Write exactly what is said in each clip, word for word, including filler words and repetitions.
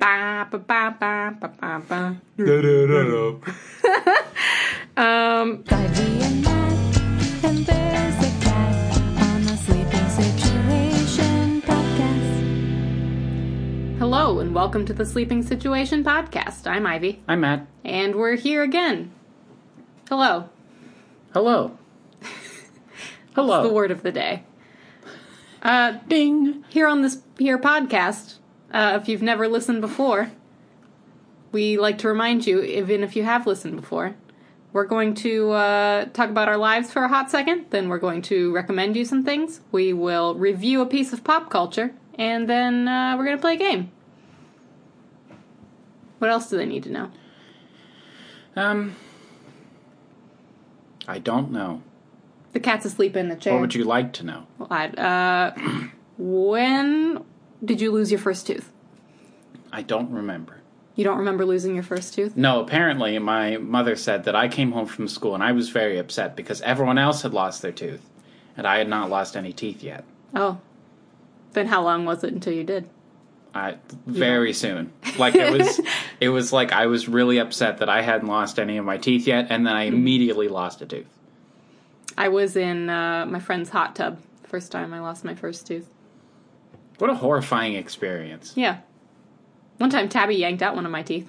um, Hello and welcome to the Sleeping Situation Podcast. I'm Ivy. I'm Matt. And we're here again. Hello. Hello. Hello. That's the word of the day. Uh, Ding. Here on this here podcast, uh, if you've never listened before, we like to remind you, even if you have listened before, we're going to uh, talk about our lives for a hot second, then we're going to recommend you some things, we will review a piece of pop culture, and then uh, we're going to play a game. What else do they need to know? Um, I don't know. The cat's asleep in the chair. What would you like to know? Well, I'd, uh, when did you lose your first tooth? I don't remember. You don't remember losing your first tooth? No, apparently my mother said that I came home from school and I was very upset because everyone else had lost their tooth and I had not lost any teeth yet. Oh. Then how long was it until you did? I, very yeah. soon. Like, it was, it was like I was really upset that I hadn't lost any of my teeth yet, and then I immediately lost a tooth. I was in uh, my friend's hot tub the first time I lost my first tooth. What a horrifying experience. Yeah. One time Tabby yanked out one of my teeth.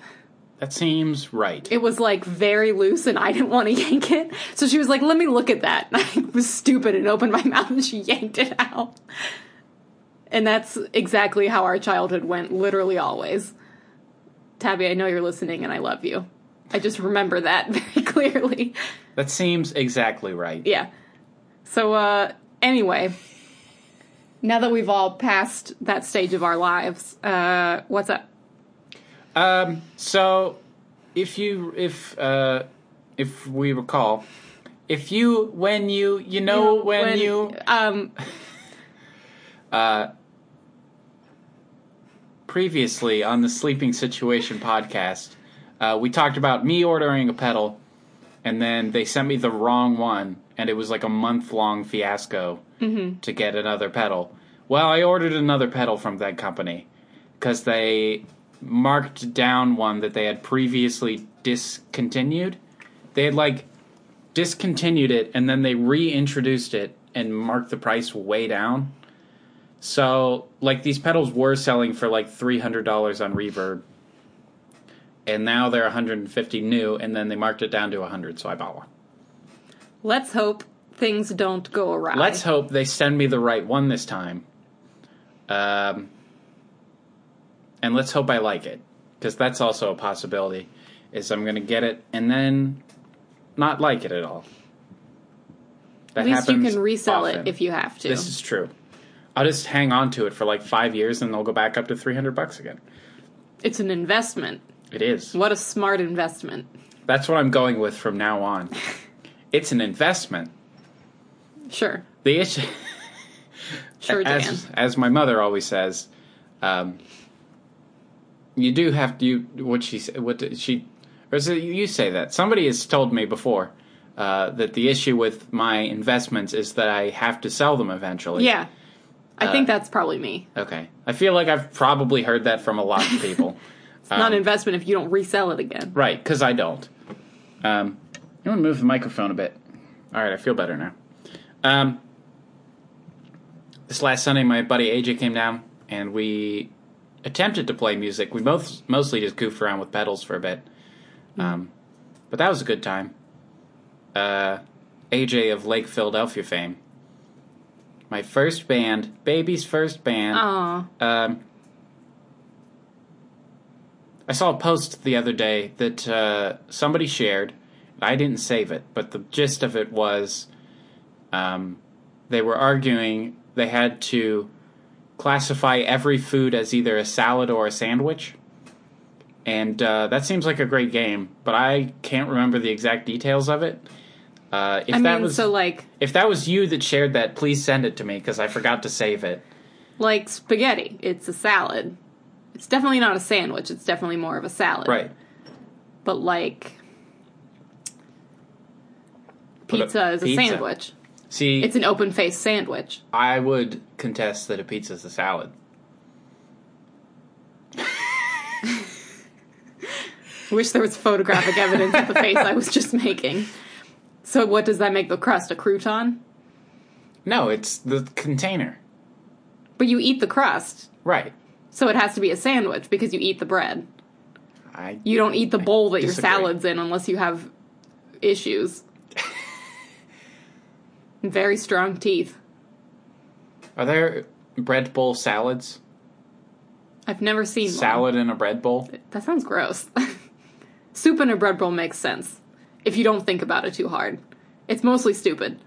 That seems right. It was, like, very loose, and I didn't want to yank it. So she was like, let me look at that. And I was stupid and opened my mouth, and she yanked it out. And that's exactly how our childhood went, literally always. Tabby, I know you're listening, and I love you. I just remember that very clearly. That seems exactly right. Yeah. So, uh, anyway, now that we've all passed that stage of our lives, uh, what's up? Um, so, if you, if, uh, if we recall, if you, when you, you know you, when, when you... Um... Uh, previously on the Sleeping Situation podcast, uh, we talked about me ordering a pedal, and then they sent me the wrong one, and it was like a month-long fiasco mm-hmm. to get another pedal. Well, I ordered another pedal from that company, because they marked down one that they had previously discontinued. They had, like, discontinued it, and then they reintroduced it and marked the price way down. So, like, these pedals were selling for, like, three hundred dollars on Reverb, and now they're one hundred fifty dollars new, and then they marked it down to one hundred dollars, so I bought one. Let's hope things don't go awry. Let's hope they send me the right one this time. Um, and let's hope I like it, because that's also a possibility, is I'm going to get it and then not like it at all. That happens often. At least you can resell it if you have to. This is true. I'll just hang on to it for like five years and they'll go back up to three hundred bucks again. It's an investment. It is. What a smart investment. That's what I'm going with from now on. It's an investment. Sure. The issue... Sure, Dan. As, as my mother always says, um, you do have to... You, what she... What she or is it you say that? Somebody has told me before uh, that the issue with my investments is that I have to sell them eventually. Yeah. I think that's probably me. Okay. I feel like I've probably heard that from a lot of people. It's um, not an investment if you don't resell it again. Right, because I don't. Um, you want to move the microphone a bit. All right, I feel better now. Um, this last Sunday, my buddy A J came down, and we attempted to play music. We both mostly just goofed around with pedals for a bit. Um, mm. But that was a good time. Uh, A J of Lake Philadelphia fame. My first band, baby's first band. Aww. Um, I saw a post the other day that uh, somebody shared. I didn't save it, but the gist of it was um, they were arguing they had to classify every food as either a salad or a sandwich. And uh, that seems like a great game, but I can't remember the exact details of it. Uh, if I mean, that was, so, like... If that was you that shared that, please send it to me, because I forgot to save it. Like, spaghetti. It's a salad. It's definitely not a sandwich. It's definitely more of a salad. Right. But, like... Pizza a, is a pizza. sandwich. See... It's an open-faced sandwich. I would contest that a pizza is a salad. I wish there was photographic evidence of the face I was just making. So what does that make the crust? A crouton? No, it's the container. But you eat the crust. Right. So it has to be a sandwich because you eat the bread. I You don't eat the bowl that your salad's in unless you have issues. Very strong teeth. Are there bread bowl salads? I've never seen salad one. In a bread bowl? That sounds gross. Soup in a bread bowl makes sense if you don't think about it too hard. It's mostly stupid.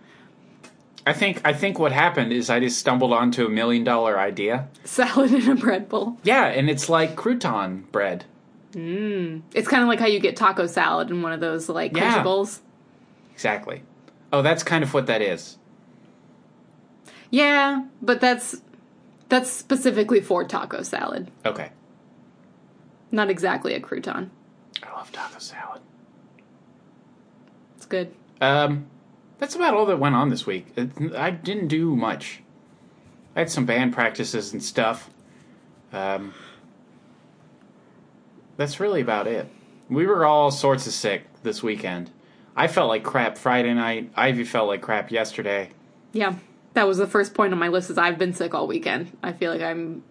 I think I think what happened is I just stumbled onto a million dollar idea. Salad in a bread bowl. Yeah, and it's like crouton bread. Mm. It's kind of like how you get taco salad in one of those like yeah. crunchy bowls. Exactly. Oh, that's kind of what that is. Yeah, but that's that's specifically for taco salad. Okay. Not exactly a crouton. I love taco salad. It's good. Um, that's about all that went on this week. It, I didn't do much. I had some band practices and stuff. Um, that's really about it. We were all sorts of sick this weekend. I felt like crap Friday night. Ivy felt like crap yesterday. Yeah, that was the first point on my list is I've been sick all weekend. I feel like I'm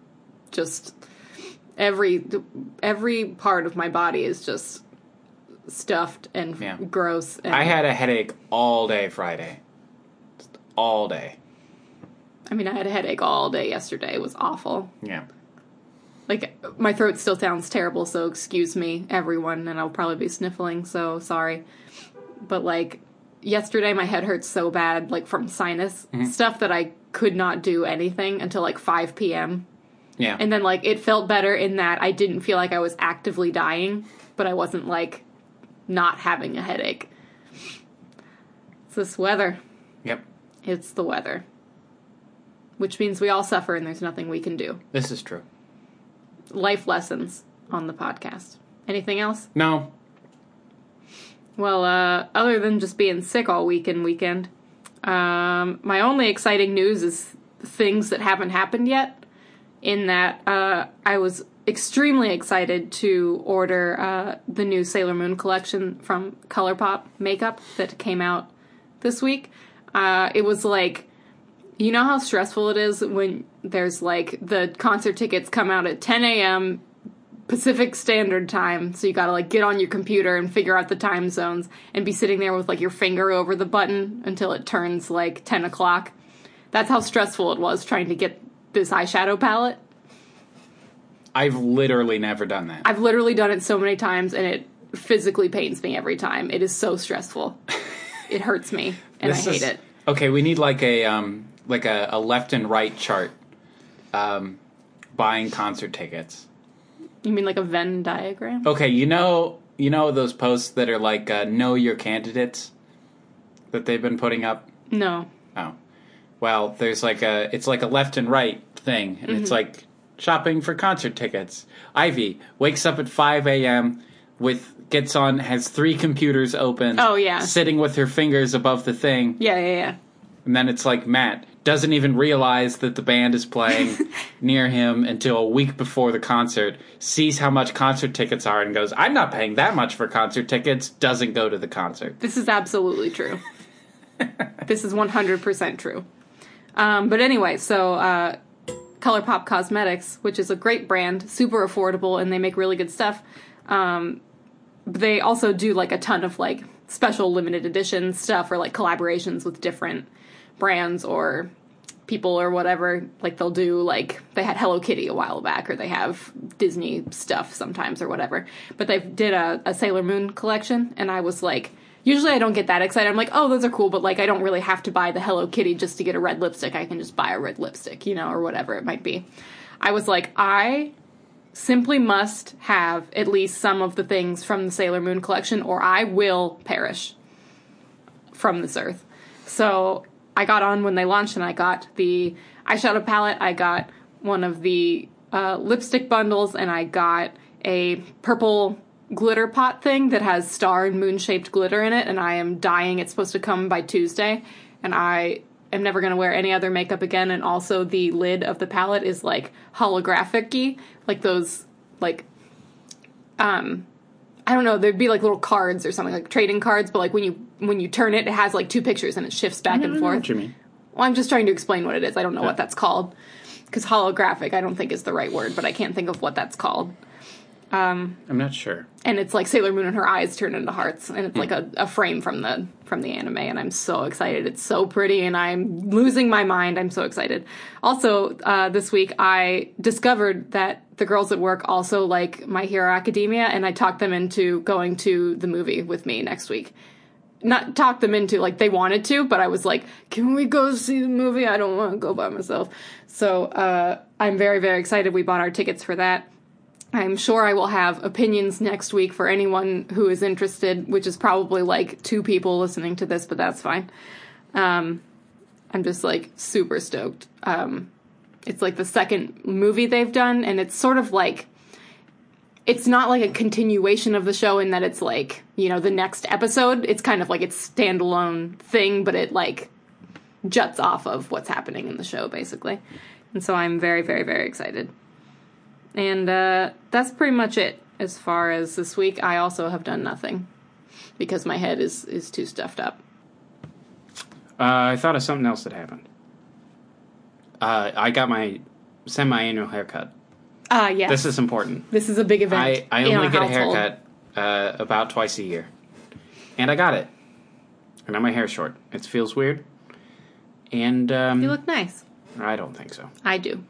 just... Every every part of my body is just stuffed and yeah. gross. And I had a headache all day Friday. Just all day. I mean, I had a headache all day yesterday. It was awful. Yeah. Like, my throat still sounds terrible, so excuse me, everyone, and I'll probably be sniffling, so sorry. But, like, yesterday my head hurt so bad, like, from sinus mm-hmm. stuff that I could not do anything until, like, five p.m. Yeah. And then, like, it felt better in that I didn't feel like I was actively dying, but I wasn't, like, not having a headache. It's this weather. Yep. It's the weather. Which means we all suffer and there's nothing we can do. This is true. Life lessons on the podcast. Anything else? No. Well, uh, other than just being sick all week and weekend, um, my only exciting news is things that haven't happened yet. In that uh, I was extremely excited to order uh, the new Sailor Moon collection from ColourPop makeup that came out this week. Uh, it was like, you know how stressful it is when there's like the concert tickets come out at ten a.m. Pacific Standard Time, so you gotta like get on your computer and figure out the time zones and be sitting there with like your finger over the button until it turns like ten o'clock. That's how stressful it was trying to get this eyeshadow palette. I've literally never done that. I've literally done it so many times, and it physically pains me every time. It is so stressful. It hurts me, and this I hate is, it. Okay, we need like a um, like a, a left and right chart. Um, buying concert tickets. You mean like a Venn diagram? Okay, you know you know those posts that are like uh, know your candidates that they've been putting up? No. Oh. Well, there's like a, it's like a left and right thing, and mm-hmm. it's like shopping for concert tickets. Ivy wakes up at five a.m. with, gets on, has three computers open. Oh, yeah. Sitting with her fingers above the thing. Yeah, yeah, yeah. And then it's like Matt doesn't even realize that the band is playing near him until a week before the concert, sees how much concert tickets are and goes, I'm not paying that much for concert tickets, doesn't go to the concert. This is absolutely true. This is one hundred percent true. Um, but anyway, so uh, ColourPop Cosmetics, which is a great brand, super affordable, and they make really good stuff. Um, they also do like a ton of like special limited edition stuff or like collaborations with different brands or people or whatever. Like they'll do like they had Hello Kitty a while back, or they have Disney stuff sometimes or whatever. But they did a, a Sailor Moon collection, and I was like. Usually I don't get that excited. I'm like, oh, those are cool, but, like, I don't really have to buy the Hello Kitty just to get a red lipstick. I can just buy a red lipstick, you know, or whatever it might be. I was like, I simply must have at least some of the things from the Sailor Moon collection, or I will perish from this earth. So I got on when they launched, and I got the eyeshadow palette. I got one of the uh, lipstick bundles, and I got a purple glitter pot thing that has star and moon-shaped glitter in it, and I am dying. It's supposed to come by Tuesday, and I am never going to wear any other makeup again, and also the lid of the palette is, like, holographic-y, like those, like, um, I don't know, there'd be like little cards or something, like trading cards, but like when you when you turn it, it has like two pictures and it shifts back and forth. I don't know what you mean. Well, I'm just trying to explain what it is. I don't know yeah. what that's called. Because holographic, I don't think is the right word, but I can't think of what that's called. Um, I'm not sure. And it's like Sailor Moon and her eyes turn into hearts, and it's mm. like a, a frame from the from the anime, and I'm so excited. It's so pretty, and I'm losing my mind. I'm so excited. Also, uh, this week I discovered that the girls at work also like My Hero Academia, and I talked them into going to the movie with me next week. Not talk them into, like, they wanted to, but I was like, can we go see the movie? I don't want to go by myself. So uh, I'm very, very excited. We bought our tickets for that. I'm sure I will have opinions next week for anyone who is interested, which is probably, like, two people listening to this, but that's fine. Um, I'm just, like, super stoked. Um, it's, like, the second movie they've done, and it's sort of like... It's not like a continuation of the show in that it's like, you know, the next episode. It's kind of like its standalone thing, but it like juts off of what's happening in the show, basically. And so I'm very, very, very excited. And uh, that's pretty much it as far as this week. I also have done nothing because my head is, is too stuffed up. Uh, I thought of something else that happened. Uh, I got my semi-annual haircut. Uh, yeah. This is important. This is a big event. I, I only get a haircut uh, about twice a year. And I got it. And now my hair's short. It feels weird. And um, you look nice. I don't think so. I do.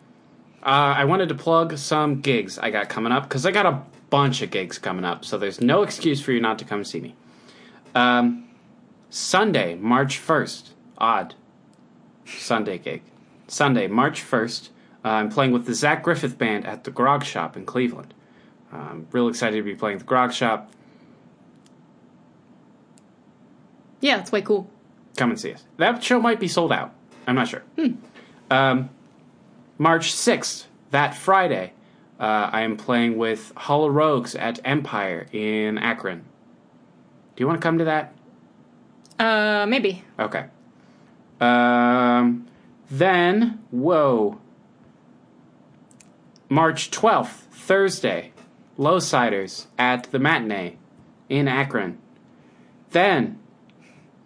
Uh, I wanted to plug some gigs I got coming up, because I got a bunch of gigs coming up, so there's no excuse for you not to come see me. Um, Sunday, March first. Odd. Sunday gig. Sunday, March first. Uh, I'm playing with the Zach Griffith Band at the Grog Shop in Cleveland. Uh, I'm real excited to be playing the Grog Shop. Yeah, it's way cool. Come and see us. That show might be sold out. I'm not sure. Hmm. Um, March sixth, that Friday, uh, I am playing with Hollow Rogues at Empire in Akron. Do you want to come to that? Uh, maybe. Okay. Um, then, whoa... March twelfth, Thursday, Low Siders at the Matinee in Akron. Then,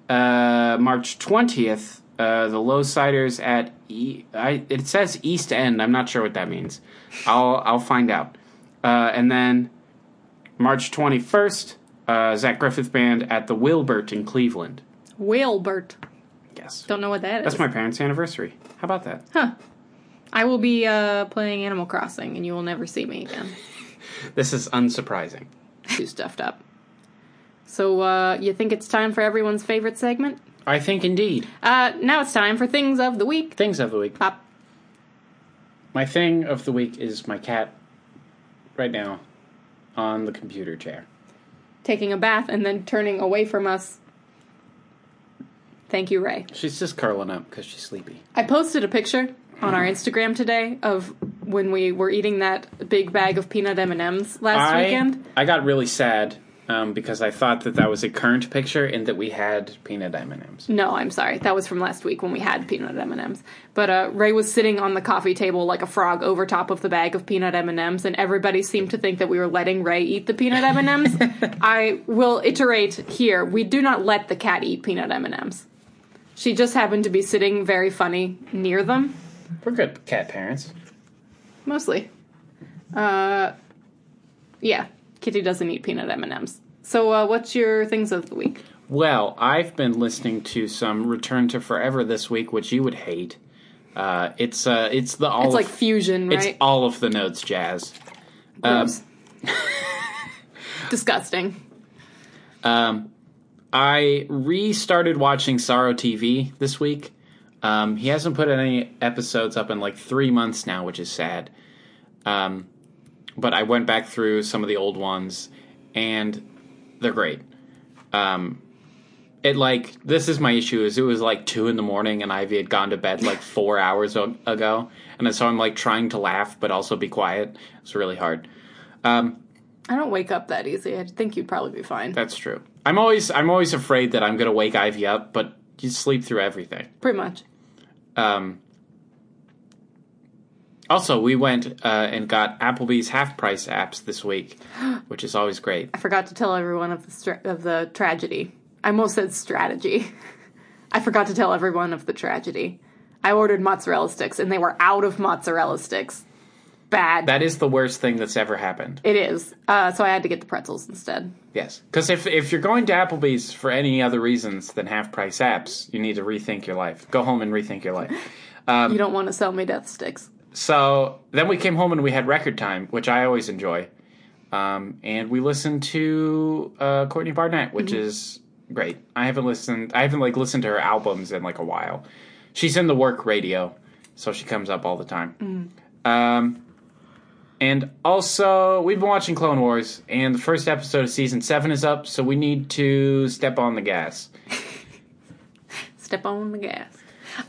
uh, March twentieth, uh, the Low Siders at, e- I, it says East End, I'm not sure what that means. I'll I'll find out. Uh, and then, March twenty-first, uh, Zach Griffith Band at the Wilbert in Cleveland. Wilbert. Yes. Don't know what that is. That's my parents' anniversary. How about that? Huh. I will be uh, playing Animal Crossing, and you will never see me again. This is unsurprising. Too stuffed up. So, uh, you think it's time for everyone's favorite segment? I think indeed. Uh, now it's time for Things of the Week. Things of the Week. Pop. My thing of the week is my cat, right now, on the computer chair. Taking a bath and then turning away from us. Thank you, Ray. She's just curling up because she's sleepy. I posted a picture on our Instagram today of when we were eating that big bag of peanut M and M's last I, weekend. I got really sad um, because I thought that that was a current picture and that we had peanut M and M's. No, I'm sorry. That was from last week when we had peanut M and M's. But uh, Ray was sitting on the coffee table like a frog over top of the bag of peanut M and M's, and everybody seemed to think that we were letting Ray eat the peanut M and M's. I will iterate here. We do not let the cat eat peanut M and M's. She just happened to be sitting very funny near them. We're good cat parents. Mostly. Uh, yeah, Kitty doesn't eat peanut M and M's. So uh, what's your Things of the Week? Well, I've been listening to some Return to Forever this week, which you would hate. Uh, it's uh, it's the all It's of, like fusion, right? It's all of the notes jazz. Gross. Um, Disgusting. Um, I restarted watching Sorrow T V this week. Um, he hasn't put any episodes up in like three months now, which is sad. Um, but I went back through some of the old ones, and they're great. Um, it like this is my issue is it was like two in the morning, and Ivy had gone to bed like four hours ago, and so I'm like trying to laugh but also be quiet. It's really hard. Um, I don't wake up that easy. I think you'd probably be fine. That's true. I'm always I'm always afraid that I'm gonna wake Ivy up, but you sleep through everything. Pretty much. Um, Also, we went uh, and got Applebee's half-price apps this week, which is always great. I forgot to tell everyone of the stra- of the tragedy. I almost said strategy. I forgot to tell everyone of the tragedy. I ordered mozzarella sticks, and they were out of mozzarella sticks. Bad. That is the worst thing that's ever happened. It is. Uh, so I had to get the pretzels instead. Yes. Because if, if you're going to Applebee's for any other reasons than half-price apps, you need to rethink your life. Go home and rethink your life. Um, you don't want to sell me death sticks. So then we came home and we had record time, which I always enjoy. Um, and we listened to uh, Courtney Barnett, which mm-hmm. is great. I haven't listened. I haven't like listened to her albums in like a while. She's in the work radio, so she comes up all the time. Mm. Um, and also, we've been watching Clone Wars, and the first episode of season seven is up, so we need to step on the gas. Step on the gas.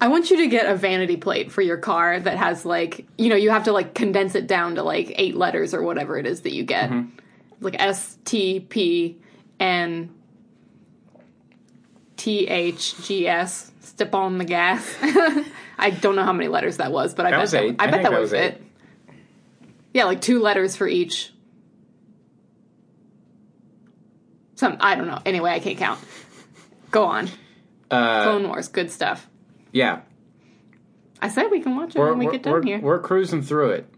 I want you to get a vanity plate for your car that has, like, you know, you have to, like, condense it down to, like, eight letters or whatever it is that you get. Mm-hmm. Like, S T P N T H G S. Step on the gas. I don't know how many letters that was, but I that bet was that, eight. I bet I that, that was it. Yeah, like, two letters for each. Some I don't know. Anyway, I can't count. Go on. Uh, Clone Wars, good stuff. Yeah. I said we can watch it we're, when we get done here. We're cruising through it.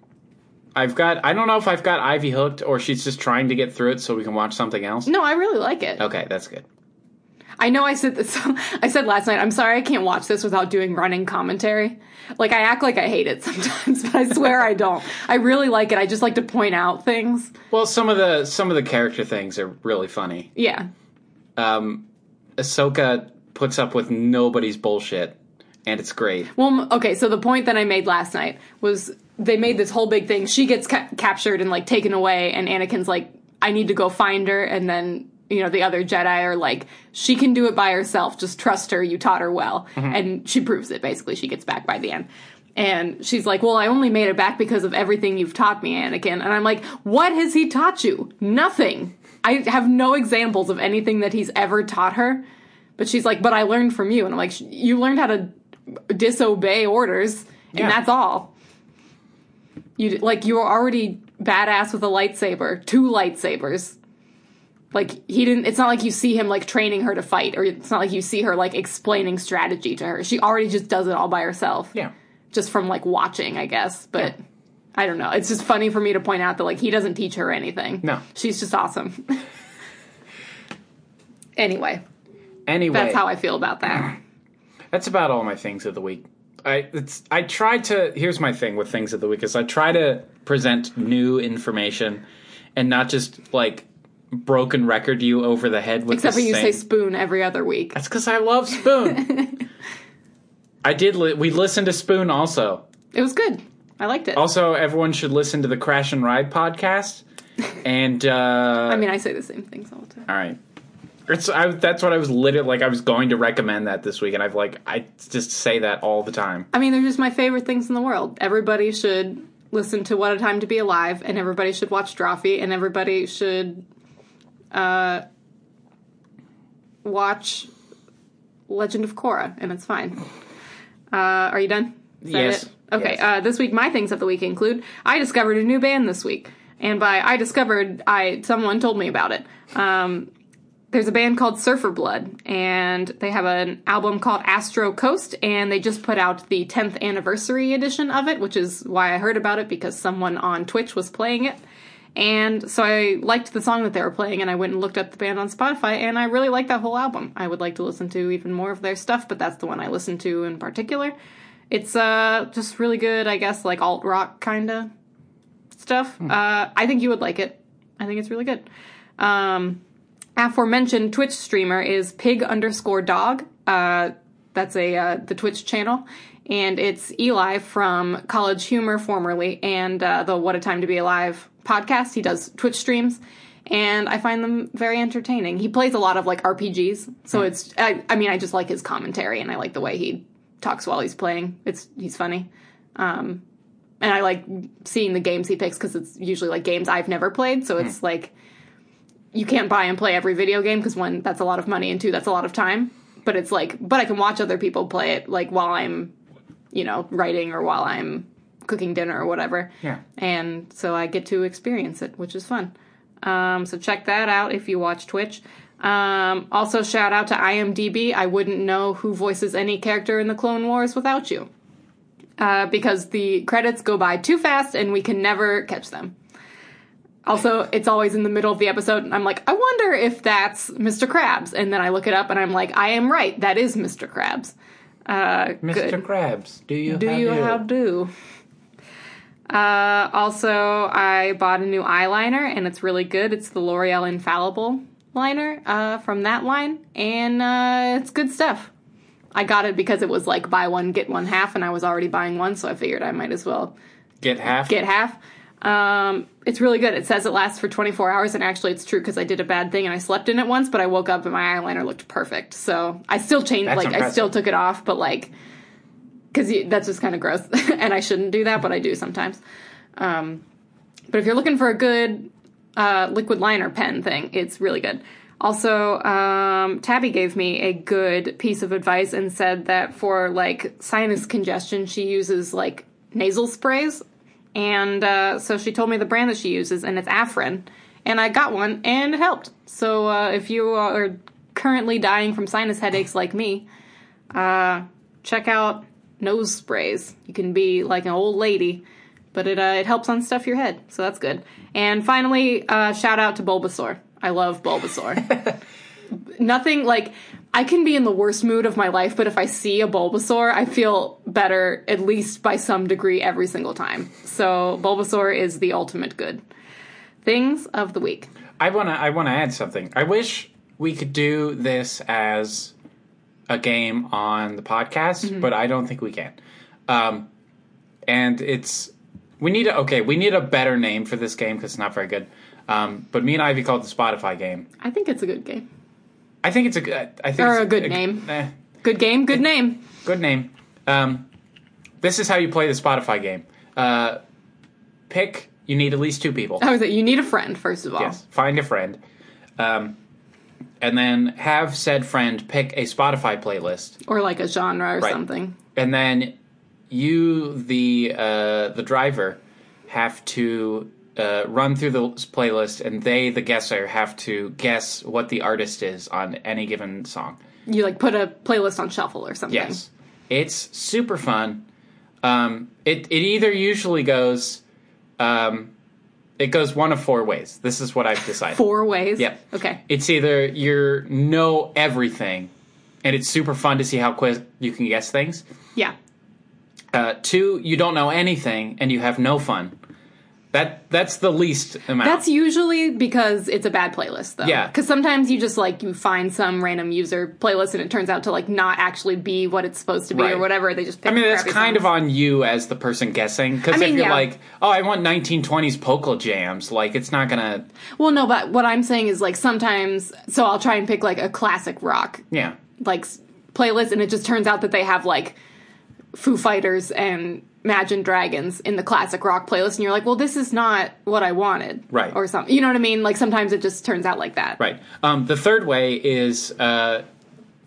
I've got... I don't know if I've got Ivy hooked or she's just trying to get through it so we can watch something else. No, I really like it. Okay, that's good. I know I said this... I said last night, I'm sorry I can't watch this without doing running commentary. Like, I act like I hate it sometimes, but I swear I don't. I really like it. I just like to point out things. Well, some of the some of the character things are really funny. Yeah. Um, Ahsoka puts up with nobody's bullshit. And it's great. Well, okay, so the point that I made last night was they made this whole big thing. She gets ca- captured and, like, taken away, and Anakin's like, I need to go find her. And then, you know, the other Jedi are like, she can do it by herself. Just trust her. You taught her well. Mm-hmm. And she proves it, basically. She gets back by the end. And she's like, well, I only made it back because of everything you've taught me, Anakin. And I'm like, what has he taught you? Nothing. I have no examples of anything that he's ever taught her. But she's like, but I learned from you. And I'm like, you learned how to disobey orders, and yeah. that's all. You like you were already badass with a lightsaber, two lightsabers. Like he didn't. It's not like you see him like training her to fight, or it's not like you see her like explaining strategy to her. She already just does it all by herself. Yeah, just from like watching, I guess. But yeah. I don't know. It's just funny for me to point out that like he doesn't teach her anything. No, she's just awesome. anyway, anyway, that's how I feel about that. That's about all my things of the week. I it's I try to... Here's my thing with things of the week is I try to present new information and not just, like, broken record you over the head with Except the Except when same. You say Spoon every other week. That's because I love Spoon. I did... Li- we listened to Spoon also. It was good. I liked it. Also, everyone should listen to the Crash and Ride podcast. And, uh... I mean, I say the same things all the time. All right. It's, I, that's what I was literally, like, I was going to recommend that this week, and I've, like, I just say that all the time. I mean, they're just my favorite things in the world. Everybody should listen to What a Time to Be Alive, and everybody should watch Drawfee, and everybody should uh, watch Legend of Korra, and it's fine. Uh, are you done? Is that yes. It? Okay, yes. Uh, this week, my things of the week include, I discovered a new band this week, and by I discovered, I someone told me about it. Um... There's a band called Surfer Blood, and they have an album called Astro Coast, and they just put out the tenth anniversary edition of it, which is why I heard about it, because someone on Twitch was playing it. And so I liked the song that they were playing, and I went and looked up the band on Spotify, and I really liked that whole album. I would like to listen to even more of their stuff, but that's the one I listened to in particular. It's uh, just really good, I guess, like alt-rock kind of stuff. Hmm. Uh, I think you would like it. I think it's really good. Um... Aforementioned Twitch streamer is pig underscore dog. Uh, that's a uh, the Twitch channel. And it's Eli from College Humor formerly and uh, the What a Time to Be Alive podcast. He does Twitch streams. And I find them very entertaining. He plays a lot of, like, R P Gs. So it's... I, I mean, I just like his commentary and I like the way he talks while he's playing. It's He's funny. Um, and I like seeing the games he picks because it's usually, like, games I've never played. So it's, like... You can't buy and play every video game because, one, that's a lot of money, and, two, that's a lot of time. But it's like, but I can watch other people play it, like, while I'm, you know, writing or while I'm cooking dinner or whatever. Yeah. And so I get to experience it, which is fun. Um, so check that out if you watch Twitch. Um, also, shout out to I M D B. I wouldn't know who voices any character in the Clone Wars without you. Uh, because the credits go by too fast and we can never catch them. Also, it's always in the middle of the episode, and I'm like, I wonder if that's Mister Krabs. And then I look it up, and I'm like, I am right. That is Mister Krabs. Uh, Mister Good. Krabs, do you do how you do? How do? Uh, also, I bought a new eyeliner, and it's really good. It's the L'Oreal Infallible liner uh, from that line, and uh, it's good stuff. I got it because it was like buy one, get one half, and I was already buying one, so I figured I might as well get half. Get half. Um, it's really good. It says it lasts for twenty-four hours, and actually it's true because I did a bad thing and I slept in it once, but I woke up and my eyeliner looked perfect. So I still changed, that's like, impressive. I still took it off, but like, because that's just kind of gross, and I shouldn't do that, but I do sometimes. Um, but if you're looking for a good uh, liquid liner pen thing, it's really good. Also, um, Tabby gave me a good piece of advice and said that for, like, sinus congestion, she uses, like, nasal sprays. And uh, so she told me the brand that she uses, and it's Afrin. And I got one, and it helped. So uh, if you are currently dying from sinus headaches like me, uh, check out nose sprays. You can be like an old lady, but it, uh, it helps unstuff your head. So that's good. And finally, uh, shout out to Bulbasaur. I love Bulbasaur. Nothing, like, I can be in the worst mood of my life, but if I see a Bulbasaur, I feel better, at least by some degree, every single time. So Bulbasaur is the ultimate good. Things of the week. I wanna, I wanna add something. I wish we could do this as a game on the podcast, mm-hmm. but I don't think we can. Um, and it's, we need a, okay, we need a better name for this game because it's not very good. Um, but me and Ivy called the Spotify game. I think it's a good game. I think it's a good... I think or it's a good a, name. A, eh. Good game, good it, name. Good name. Um, this is how you play the Spotify game. Uh, pick, you need at least two people. Oh, is it? You need a friend, first of all. Yes, find a friend. Um, and then have said friend pick a Spotify playlist. Or like a genre or right. something. And then you, the uh, the driver, have to... Uh, run through the playlist, and they, the guesser, have to guess what the artist is on any given song. You, like, put a playlist on shuffle or something. Yes. It's super fun. Um, it, it either usually goes, um, it goes one of four ways. This is what I've decided. Four ways? Yep. Okay. It's either you know everything, and it's super fun to see how quick you can guess things. Yeah. Uh, two, you don't know anything, and you have no fun. That That's the least amount. That's usually because it's a bad playlist, though. Yeah. Because sometimes you just, like, you find some random user playlist and it turns out to, like, not actually be what it's supposed to be right. or whatever. They just pick I mean, that's kind songs. Of on you as the person guessing. Because I mean, if you're yeah. like, oh, I want nineteen twenties polka jams, like, it's not going to... Well, no, but what I'm saying is, like, sometimes... So I'll try and pick, like, a classic rock yeah. like playlist, and it just turns out that they have, like, Foo Fighters and... Imagine Dragons in the classic rock playlist, and you're like, well, this is not what I wanted. Right. Or something. You know what I mean? Like, sometimes it just turns out like that. Right. Um, the third way is uh,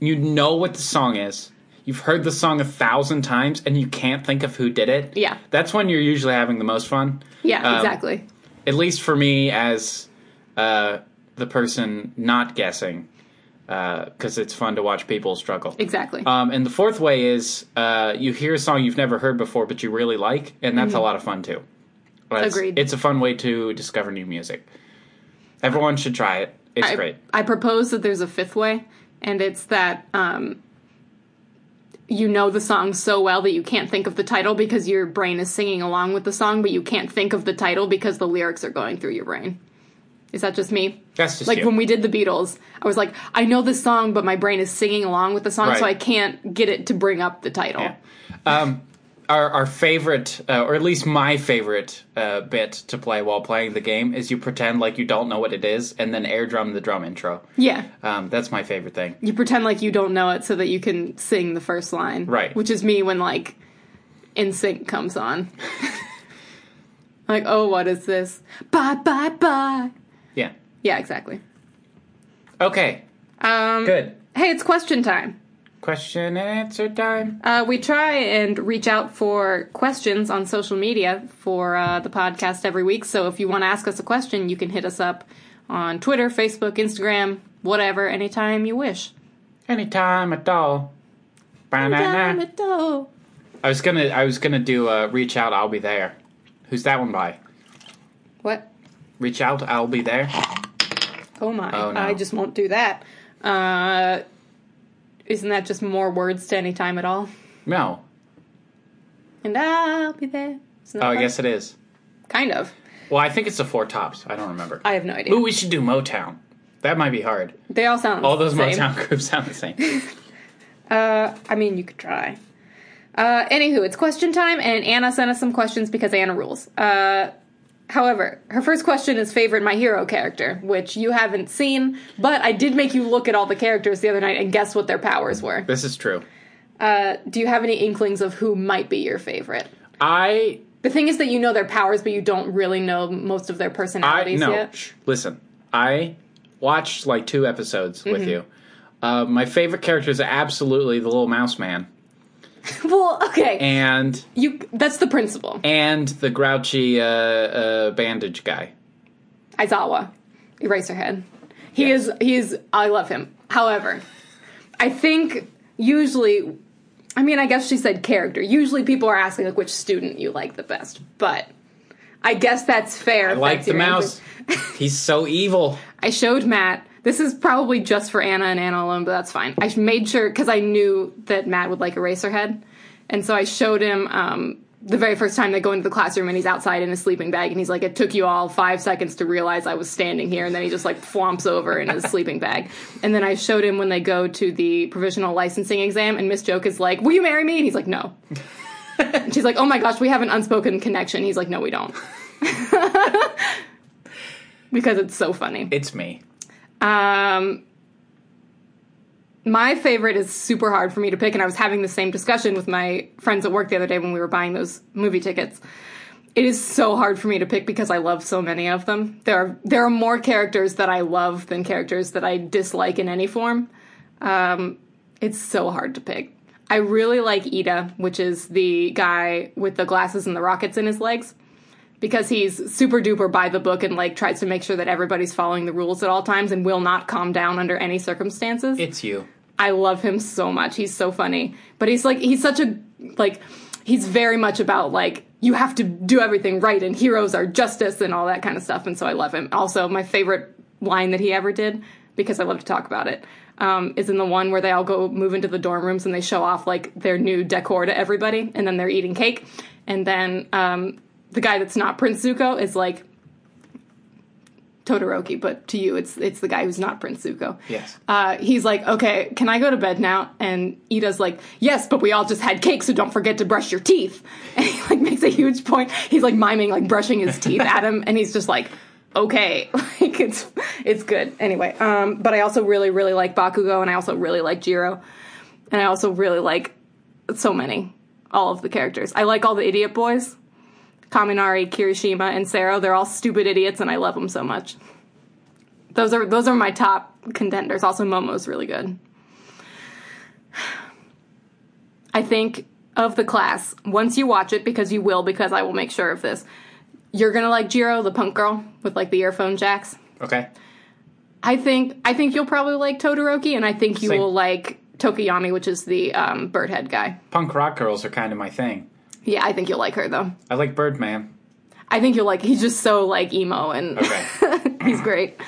you know what the song is. You've heard the song a thousand times, and you can't think of who did it. Yeah. That's when you're usually having the most fun. Yeah, um, exactly. At least for me as uh, the person not guessing, because uh, it's fun to watch people struggle. Exactly. Um, and the fourth way is uh, you hear a song you've never heard before but you really like, and that's mm-hmm. a lot of fun, too. But agreed. It's, it's a fun way to discover new music. Everyone should try it. It's I, great. I propose that there's a fifth way, and it's that um, you know the song so well that you can't think of the title because your brain is singing along with the song, but you can't think of the title because the lyrics are going through your brain. Is that just me? That's just Like, you. When we did the Beatles, I was like, I know this song, but my brain is singing along with the song, right. so I can't get it to bring up the title. Yeah. Um, our, our favorite, uh, or at least my favorite uh, bit to play while playing the game is you pretend like you don't know what it is, and then air drum the drum intro. Yeah. Um, that's my favorite thing. You pretend like you don't know it so that you can sing the first line. Right. Which is me when, like, N Sync comes on. I'm like, oh, what is this? Bye, bye, bye. Yeah. Yeah, exactly. Okay. Um, Good. Hey, it's question time. Question and answer time. Uh, we try and reach out for questions on social media for uh, the podcast every week. So if you want to ask us a question, you can hit us up on Twitter, Facebook, Instagram, whatever, anytime you wish. Anytime at all. Anytime at all. I was gonna, I was gonna do uh, reach out, I'll be there. Who's that one by? What? Reach out, I'll be there. Oh my! Oh, no. I just won't do that. Uh, isn't that just more words to any time at all? No. And I'll be there. Oh, fun? I guess it is. Kind of. Well, I think it's the Four Tops. I don't remember. I have no idea. Ooh, we should do Motown. That might be hard. They all sound all the same. All those Motown groups sound the same. uh, I mean, you could try. Uh, anywho, it's question time, and Anna sent us some questions because Anna rules. Uh, however, her first question is favorite My Hero character, which you haven't seen, but I did make you look at all the characters the other night and guess what their powers were. This is true. Uh, do you have any inklings of who might be your favorite? I... The thing is that you know their powers, but you don't really know most of their personalities I, no. yet. Shh. Listen, I watched, like, two episodes mm-hmm. with you. Uh, my favorite character is absolutely the little mouse man. Well, okay. And... you That's the principle. And the grouchy uh, uh, bandage guy. Aizawa. Eraserhead. He yeah. is... He is... I love him. However, I think usually... I mean, I guess she said character. Usually people are asking, like, which student you like the best. But I guess that's fair. I like the mouse. He's so evil. I showed Matt... This is probably just for Anna and Anna alone, but that's fine. I made sure, because I knew that Matt would like Eraserhead, and so I showed him um, the very first time they go into the classroom, and he's outside in a sleeping bag, and he's like, it took you all five seconds to realize I was standing here, and then he just, like, flomps over in his sleeping bag. And then I showed him when they go to the provisional licensing exam, and Miss Joke is like, will you marry me? And he's like, no. And she's like, oh my gosh, we have an unspoken connection. He's like, no, we don't. Because it's so funny. It's me. Um, my favorite is super hard for me to pick, and I was having the same discussion with my friends at work the other day when we were buying those movie tickets. It is so hard for me to pick because I love so many of them. There are, there are more characters that I love than characters that I dislike in any form. Um, it's so hard to pick. I really like Ida, which is the guy with the glasses and the rockets in his legs. Because he's super duper by the book and, like, tries to make sure that everybody's following the rules at all times and will not calm down under any circumstances. It's you. I love him so much. He's so funny. But he's, like, he's such a, like, he's very much about, like, you have to do everything right and heroes are justice and all that kind of stuff. And so I love him. Also, my favorite line that he ever did, because I love to talk about it, um, is in the one where they all go move into the dorm rooms and they show off, like, their new decor to everybody. And then they're eating cake. And then, um... the guy that's not Prince Zuko is like Todoroki, but to you, it's it's the guy who's not Prince Zuko. Yes. Uh, he's like, okay, can I go to bed now? And Ida's like, yes, but we all just had cake, so don't forget to brush your teeth. And he like makes a huge point. He's like miming, like brushing his teeth at him, and he's just like, okay, like it's it's good anyway. Um, but I also really really like Bakugo, and I also really like Jiro, and I also really like so many all of the characters. I like all the idiot boys. Kaminari, Kirishima, and Sero. They're all stupid idiots, and I love them so much. Those are those are my top contenders. Also, Momo's really good. I think of the class, once you watch it, because you will, because I will make sure of this, you're going to like Jiro, the punk girl, with, like, the earphone jacks. Okay. I think I think you'll probably like Todoroki, and I think you Same. will like Tokuyami, which is the um, bird head guy. Punk rock girls are kind of my thing. Yeah, I think you'll like her, though. I like Birdman. I think you'll like... He's just so, like, emo, and okay. he's great.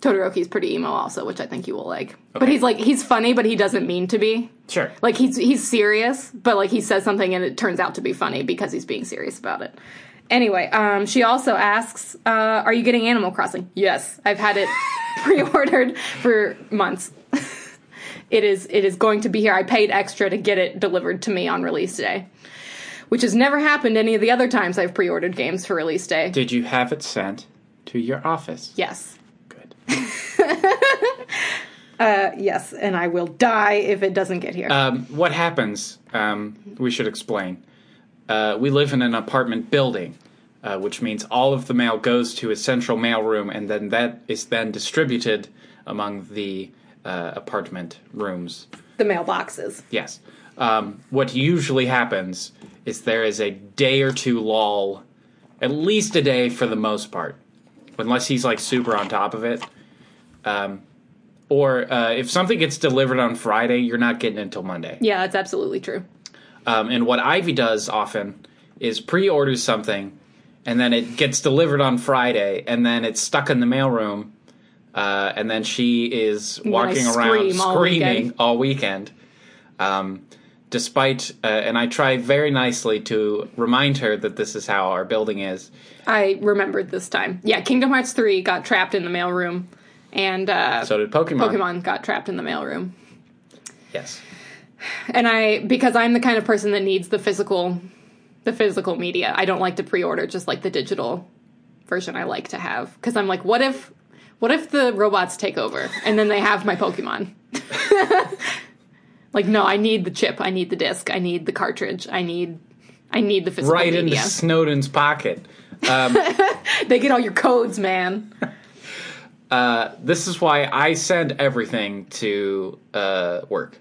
Todoroki's pretty emo, also, which I think you will like. Okay. But he's, like, he's funny, but he doesn't mean to be. Sure. Like, he's he's serious, but, like, he says something, and it turns out to be funny because he's being serious about it. Anyway, um, she also asks, uh, are you getting Animal Crossing? Yes. I've had it pre-ordered for months. It is it is going to be here. I paid extra to get it delivered to me on release day, which has never happened any of the other times I've pre-ordered games for release day. Did you have it sent to your office? Yes. Good. uh, yes, and I will die if it doesn't get here. Um, what happens, um, we should explain. Uh, we live in an apartment building, uh, which means all of the mail goes to a central mail room, and then that is then distributed among the uh, apartment rooms. The mailboxes. Yes. Um, what usually happens is there is a day or two lull, at least a day for the most part, unless he's like super on top of it. Um, or uh, if something gets delivered on Friday, you're not getting it until Monday. Yeah, that's absolutely true. Um, and what Ivy does often is pre-orders something, and then it gets delivered on Friday, and then it's stuck in the mailroom, uh, and then she is walking around scream all screaming weekend. all weekend. Um, despite, uh, and I try very nicely to remind her that this is how our building is. I remembered this time. Yeah, Kingdom Hearts three got trapped in the mailroom, and uh, so did Pokemon. Pokemon got trapped in the mailroom. Yes. And I, because I'm the kind of person that needs the physical... The physical media. I don't like to pre-order just, like, the digital version I like to have. Because I'm like, what if what if the robots take over and then they have my Pokemon? Like, no, I need the chip. I need the disc. I need the cartridge. I need I need the physical right media. Right into Snowden's pocket. Um, they get all your codes, man. Uh, this is why I send everything to uh, work.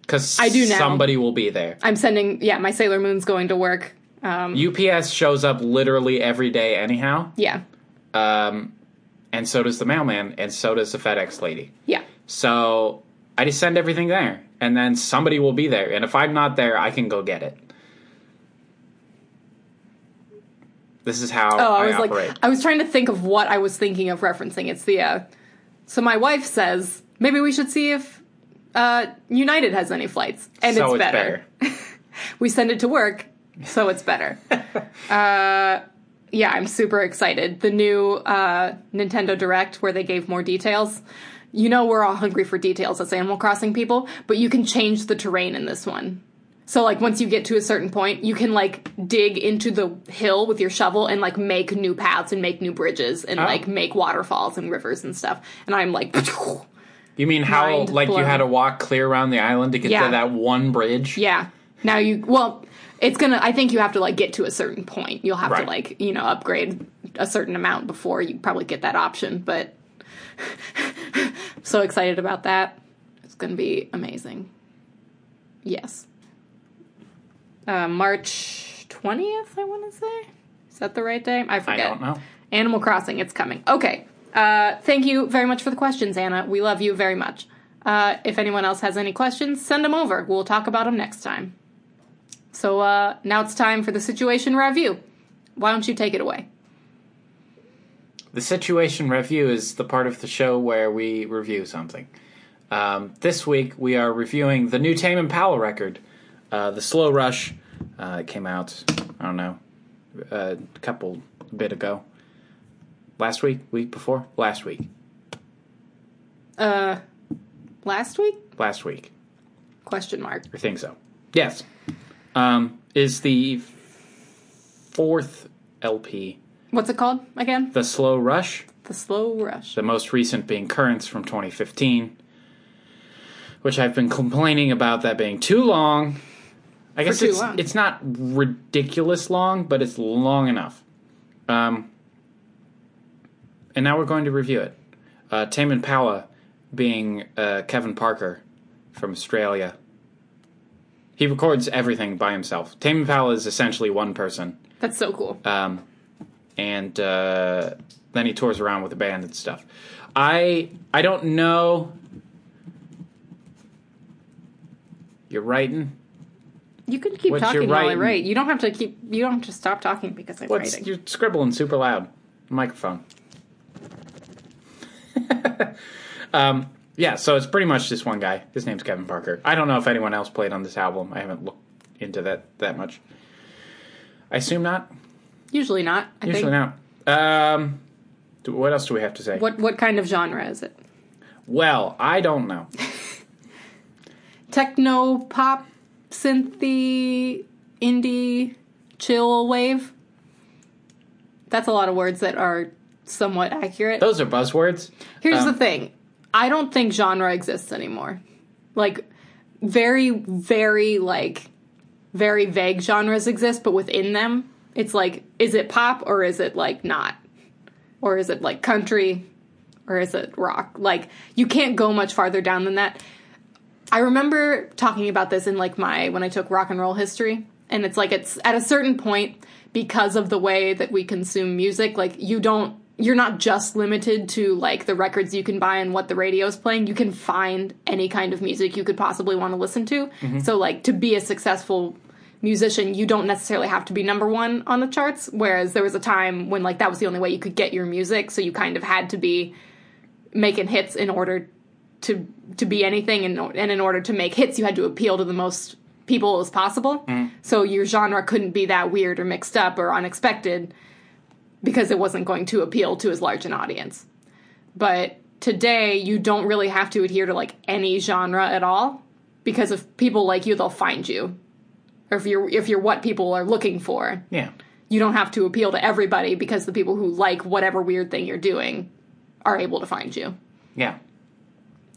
Because I do now. Somebody will be there. I'm sending, yeah, my Sailor Moon's going to work. Um, U P S shows up literally every day anyhow. Yeah. Um, and so does the mailman, and so does the FedEx lady. Yeah. So I just send everything there, and then somebody will be there. And if I'm not there, I can go get it. This is how oh, I, I was operate. Like, I was trying to think of what I was thinking of referencing. It's the, uh, so my wife says, maybe we should see if... Uh, United has any flights, and so it's, it's better. better. We send it to work, so it's better. uh, yeah, I'm super excited. The new uh, Nintendo Direct, where they gave more details. You know we're all hungry for details as Animal Crossing people, but you can change the terrain in this one. So, like, once you get to a certain point, you can, like, dig into the hill with your shovel and, like, make new paths and make new bridges and, oh. like, make waterfalls and rivers and stuff. And I'm like... You mean how, Mind like, blown. You had to walk clear around the island to get yeah. to that one bridge? Yeah. Now you, well, it's gonna, I think you have to, like, get to a certain point. You'll have right. to, like, you know, upgrade a certain amount before you probably get that option, but I'm so excited about that. It's gonna be amazing. Yes. Uh, March twentieth, I want to say? Is that the right day? I forget. I don't know. Animal Crossing, it's coming. Okay. Uh, thank you very much for the questions, Anna. We love you very much. Uh, if anyone else has any questions, send them over. We'll talk about them next time. So uh, now it's time for the Situation Review. Why don't you take it away? The Situation Review is the part of the show where we review something. Um, this week we are reviewing the new Tame Impala record, uh, The Slow Rush. Uh, it came out, I don't know, a couple bit ago. Last week? Week before? Last week. Uh, last week? Last week. Question mark. I think so. Yes. Um, is the fourth L P. What's it called again? The Slow Rush. The Slow Rush. The most recent being Currents from twenty fifteen, which I've been complaining about that being too long. I guess it's, it's not ridiculous long, but it's long enough. Um... And now we're going to review it. Uh, Tame Impala being uh, Kevin Parker from Australia. He records everything by himself. Tame Impala is essentially one person. That's so cool. Um, and uh, then he tours around with a band and stuff. I I don't know. You're writing? You can keep What's talking while I write. You don't have to keep. You don't have to stop talking because I'm What's, writing. You're scribbling super loud. Microphone. um, yeah, so it's pretty much just one guy. His name's Kevin Parker. I don't know if anyone else played on this album. I haven't looked into that that much. I assume not. Usually not. I Usually think. not. Um, do, what else do we have to say? What what kind of genre is it? Well, I don't know. Techno, pop, synthy, indie, chill wave. That's a lot of words that are somewhat accurate. Those are buzzwords. Here's um, the thing. I don't think genre exists anymore. Like, very, very, like, very vague genres exist, but within them, it's like, is it pop or is it, like, not? Or is it, like, country? or is it rock? Like, you can't go much farther down than that. I remember talking about this in, like, my, when I took rock and roll history, and it's, like, it's at a certain point, because of the way that we consume music, like, you don't, you're not just limited to, like, the records you can buy and what the radio is playing. You can find any kind of music you could possibly want to listen to. Mm-hmm. So, like, to be a successful musician, you don't necessarily have to be number one on the charts, whereas there was a time when, like, that was the only way you could get your music, so you kind of had to be making hits in order to to be anything, and, and in order to make hits, you had to appeal to the most people as possible. Mm. So your genre couldn't be that weird or mixed up or unexpected, because it wasn't going to appeal to as large an audience. But today, you don't really have to adhere to, like, any genre at all, because if people like you, they'll find you. Or if you're if you're what people are looking for. Yeah. You don't have to appeal to everybody, because the people who like whatever weird thing you're doing are able to find you. Yeah.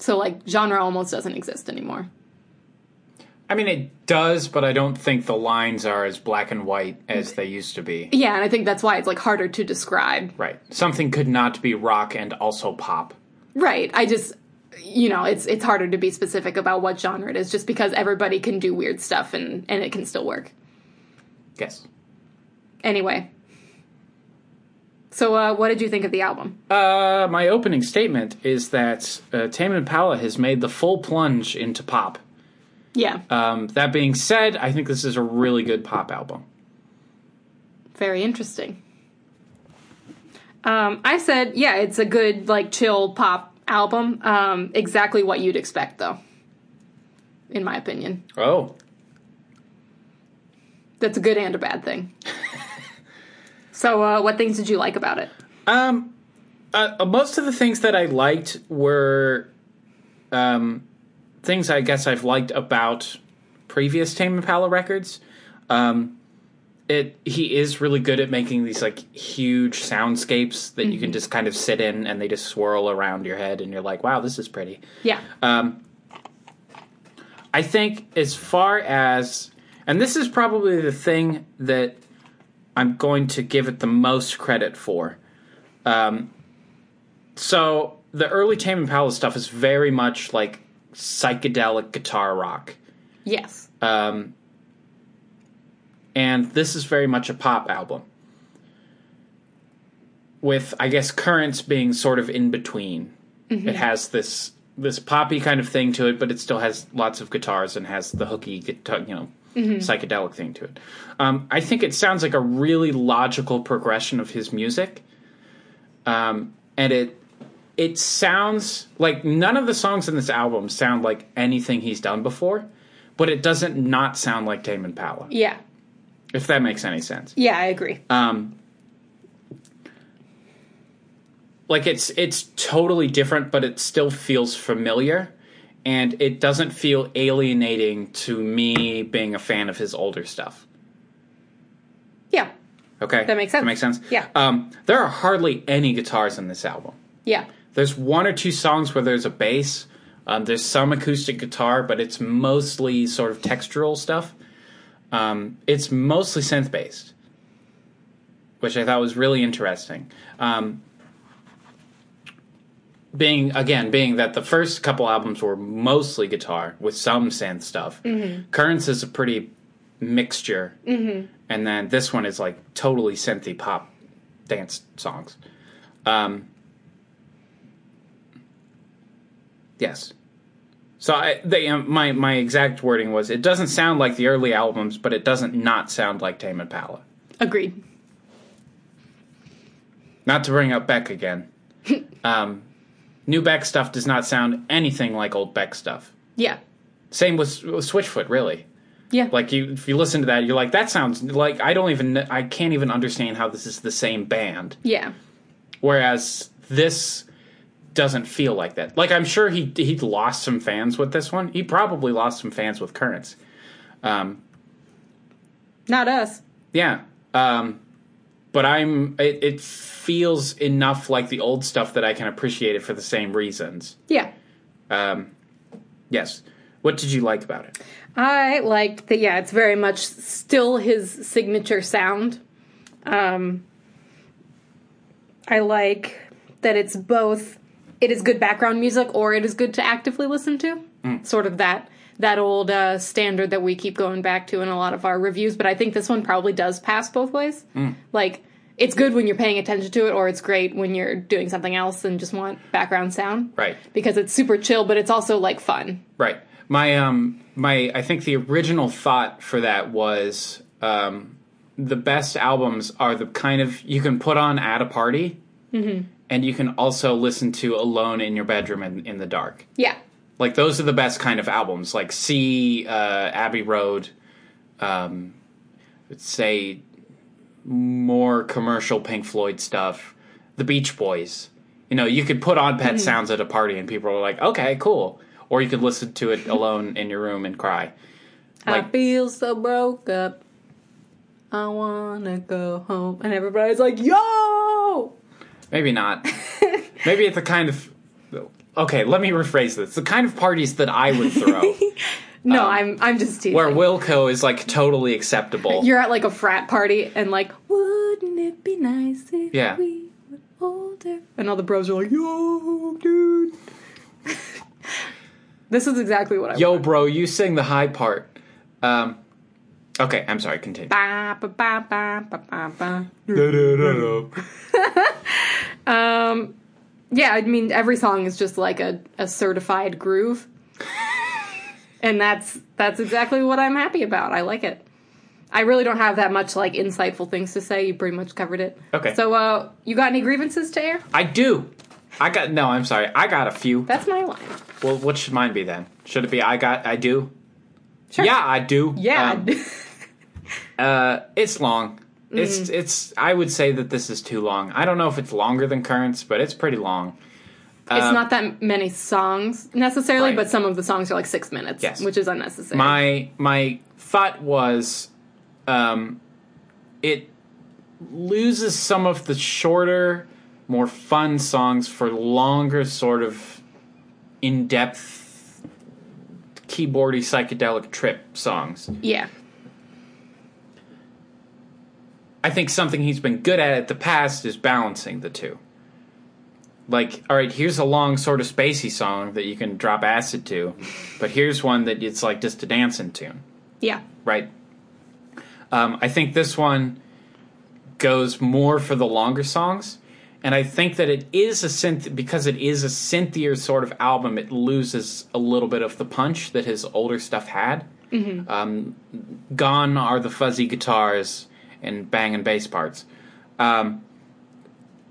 So, like, genre almost doesn't exist anymore. I mean, it does, but I don't think the lines are as black and white as they used to be. Yeah, and I think that's why it's, like, harder to describe. Right. Something could not be rock and also pop. Right. I just, you know, it's it's harder to be specific about what genre it is, just because everybody can do weird stuff and, and it can still work. Yes. Anyway. So, uh, what did you think of the album? Uh, my opening statement is that uh, Tame Impala has made the full plunge into pop. Yeah. Um, that being said, I think this is a really good pop album. Very interesting. Um, I said, yeah, it's a good, like, chill pop album. Um, exactly what you'd expect, though, in my opinion. Oh. That's a good and a bad thing. So, uh, what things did you like about it? Um, uh, most of the things that I liked were um, things I guess I've liked about previous Tame Impala records. Um, it he is really good at making these, like, huge soundscapes that mm-hmm. you can just kind of sit in, and they just swirl around your head, and you're like, wow, this is pretty. Yeah. Um, I think as far as... And this is probably the thing that... I'm going to give it the most credit for. Um, so the early Tame Impala stuff is very much like psychedelic guitar rock. Yes. Um, and this is very much a pop album. With, I guess, Currents being sort of in between. Mm-hmm. It has this this poppy kind of thing to it, but it still has lots of guitars and has the hooky guitar, you know, Mm-hmm. psychedelic thing to it. Um, I think it sounds like a really logical progression of his music. Um, and it it sounds like none of the songs in this album sound like anything he's done before, but it doesn't not sound like Tame Impala. Yeah. If that makes any sense. Yeah, I agree. Um, like it's it's totally different, but it still feels familiar. And it doesn't feel alienating to me being a fan of his older stuff. Yeah. Okay. That makes sense. That makes sense? Yeah. Um, there are hardly any guitars in this album. Yeah. There's one or two songs where there's a bass. Um, there's some acoustic guitar, but it's mostly sort of textural stuff. Um, it's mostly synth-based, which I thought was really interesting. Um Being, again, being that the first couple albums were mostly guitar with some synth stuff. Mm-hmm. Currents is a pretty mixture. Mm-hmm. And then this one is, like, totally synthy pop dance songs. Um, yes. So I, they, um, my, my exact wording was, it doesn't sound like the early albums, but it doesn't not sound like Tame Impala. Agreed. Not to bring up Beck again. um... New Beck stuff does not sound anything like old Beck stuff. Yeah. Same with, with Switchfoot, really. Yeah. Like, you, if you listen to that, you're like, that sounds like, I don't even, I can't even understand how this is the same band. Yeah. Whereas this doesn't feel like that. Like, I'm sure he he lost some fans with this one. He probably lost some fans with Currents. Um, not us. Yeah. Um But I'm. It, it feels enough like the old stuff that I can appreciate it for the same reasons. Yeah. Um, yes. What did you like about it? I liked that. Yeah, it's very much still his signature sound. Um, I like that it's both it is good background music or it is good to actively listen to. Mm. Sort of that that old uh, standard that we keep going back to in a lot of our reviews. But I think this one probably does pass both ways. Mm. Like, it's good when you're paying attention to it, or it's great when you're doing something else and just want background sound. Right. Because it's super chill, but it's also, like, fun. Right. My, um, my, I think the original thought for that was um, the best albums are the kind of, you can put on at a party, mm-hmm. and you can also listen to alone in your bedroom in, in the dark. Yeah. Like, those are the best kind of albums. Like, see uh, Abbey Road, um, say more commercial Pink Floyd stuff, the Beach Boys. You know, you could put on Pet mm-hmm. Sounds at a party and people are like, okay, cool. Or you could listen to it alone in your room and cry. Like, I feel so broke up. I want to go home. And everybody's like, yo! Maybe not. Maybe it's the kind of... Okay, let me rephrase this. The kind of parties that I would throw. no, um, I'm I'm just teasing. Where Wilco is, like, totally acceptable. You're at, like, a frat party and, like, wouldn't it be nice if yeah. we were older? And all the bros are like, yo, dude. This is exactly what I yo, want. Yo, bro, you sing the high part. Um, okay, I'm sorry, continue. Ba, ba, ba, ba, ba, ba. Da, da, da, da. um... Yeah, I mean, every song is just like a, a certified groove. And that's that's exactly what I'm happy about. I like it. I really don't have that much, like, insightful things to say. You pretty much covered it. Okay. So, uh, you got any grievances to air? I do. I got... No, I'm sorry. I got a few. That's my line. Well, what should mine be, then? Should it be I got... I do? Sure. Yeah, I do. Yeah, um, I do. uh, it's long. It's, it's, I would say that this is too long. I don't know if it's longer than Currents, but it's pretty long. Um, it's not that many songs, necessarily, right. But some of the songs are like six minutes, yes. Which is unnecessary. My, my thought was, um, it loses some of the shorter, more fun songs for longer sort of in-depth, keyboardy, psychedelic trip songs. Yeah. I think something he's been good at at the past is balancing the two. Like, all right, here's a long sort of spacey song that you can drop acid to, but here's one that it's like just a dancing tune. Yeah. Right? Um, I think this one goes more for the longer songs, and I think that it is a synth... Because it is a synthier sort of album, it loses a little bit of the punch that his older stuff had. Mm-hmm. Um, gone are the fuzzy guitars... and bang and bass parts. Um,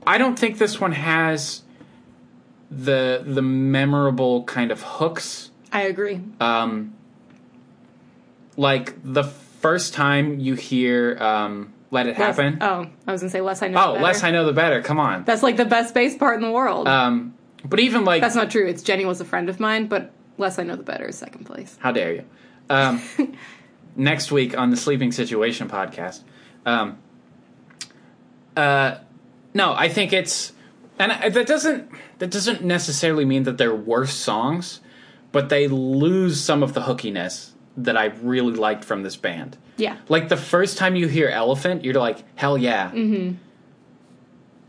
I don't think this one has the the memorable kind of hooks. I agree. Um, like, the first time you hear um, Let It less, Happen. Oh, I was going to say Less I Know oh, the Better. Oh, Less I Know the Better. Come on. That's, like, the best bass part in the world. Um, but even, like... That's not true. It's Jenny Was a Friend of Mine, but Less I Know the Better is second place. How dare you. Um, next week on the Sleeping Situation podcast... Um, uh, no, I think it's, and I, that doesn't, that doesn't necessarily mean that they're worse songs, but they lose some of the hookiness that I really liked from this band. Yeah. Like, the first time you hear Elephant, you're like, hell yeah. Mm-hmm.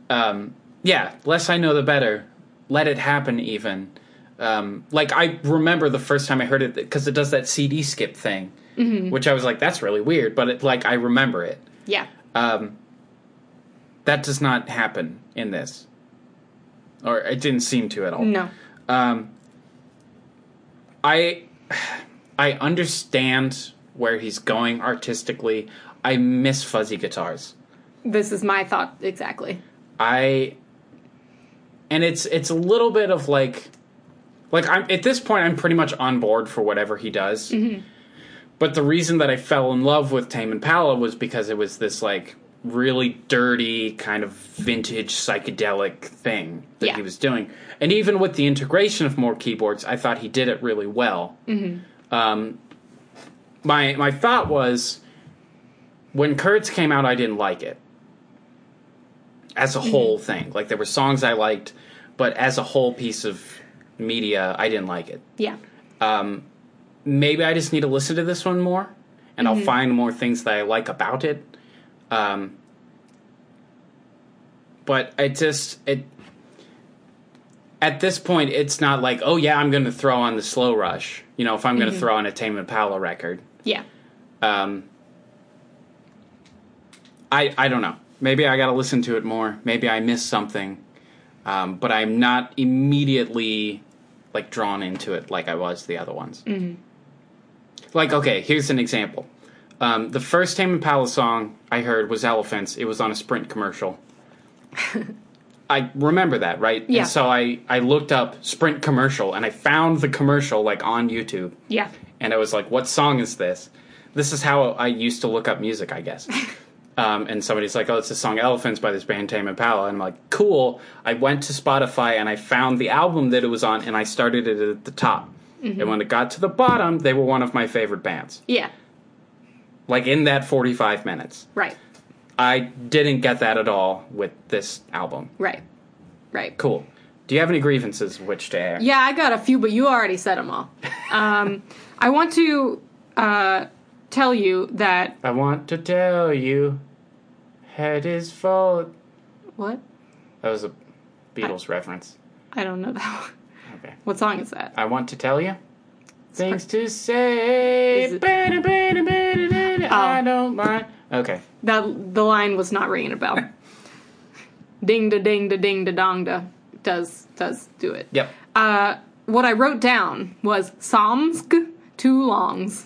Um, yeah, Less I Know the Better. Let It Happen even. Um, like, I remember the first time I heard it, because it does that C D skip thing, mm-hmm. which I was like, that's really weird, but it, like, I remember it. Yeah. Um, that does not happen in this. Or it didn't seem to at all. No. Um, I I understand where he's going artistically. I miss fuzzy guitars. This is my thought exactly. I and it's it's a little bit of like like I'm at this point I'm pretty much on board for whatever he does. Mm-hmm. But the reason that I fell in love with Tame Impala was because it was this, like, really dirty kind of vintage psychedelic thing that yeah. he was doing. And even with the integration of more keyboards, I thought he did it really well. Mm-hmm. Um, my my thought was, when Currents came out, I didn't like it. As a mm-hmm. whole thing. Like, there were songs I liked, but as a whole piece of media, I didn't like it. Yeah. Um... Maybe I just need to listen to this one more, and mm-hmm. I'll find more things that I like about it. Um, but I just... it at this point, it's not like, oh, yeah, I'm going to throw on the Slow Rush. You know, if I'm mm-hmm. going to throw on a Tame Impala record. Yeah. Um. I I don't know. Maybe I got to listen to it more. Maybe I missed something. Um, but I'm not immediately, like, drawn into it like I was the other ones. Mm-hmm. Like, okay, here's an example. Um, the first Tame Impala song I heard was Elephants. It was on a Sprint commercial. I remember that, right? Yeah. And so I, I looked up Sprint commercial, and I found the commercial, like, on YouTube. Yeah. And I was like, what song is this? This is how I used to look up music, I guess. um, and somebody's like, oh, it's the song Elephants by this band Tame Impala. And I'm like, cool. I went to Spotify, and I found the album that it was on, and I started it at the top. Mm-hmm. And when it got to the bottom, they were one of my favorite bands. Yeah. Like, in that forty-five minutes. Right. I didn't get that at all with this album. Right. Right. Cool. Do you have any grievances which to air? Yeah, I got a few, but you already said them all. um, I want to uh, tell you that... I want to tell you head is full. What? That was a Beatles I, reference. I don't know that one. Okay. What song is that? I want to tell you. It's things part- to say. Ba-da, ba-da, ba-da, da-da, oh. I don't mind. Okay. That, the line was not ringing a bell. Ding-da-ding-da-ding-da-dong-da does does do it. Yep. Uh, what I wrote down was Somsk two longs.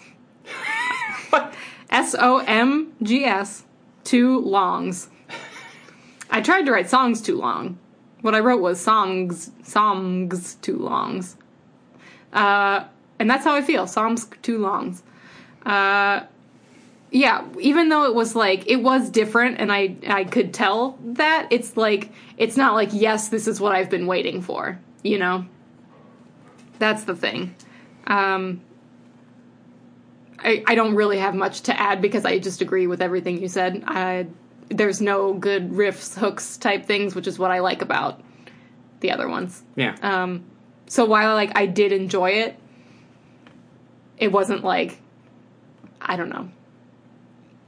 What? S O M G S two longs. I tried to write songs too long. What I wrote was songs, songs too longs. Uh, and that's how I feel. Somsk two longs. Uh... Yeah, even though it was, like, it was different, and I, I could tell that, it's, like, it's not like, yes, this is what I've been waiting for, you know? That's the thing. Um, I, I don't really have much to add, because I just agree with everything you said. I, there's no good riffs, hooks type things, which is what I like about the other ones. Yeah. Um, so while, like, I did enjoy it, it wasn't, like, I don't know.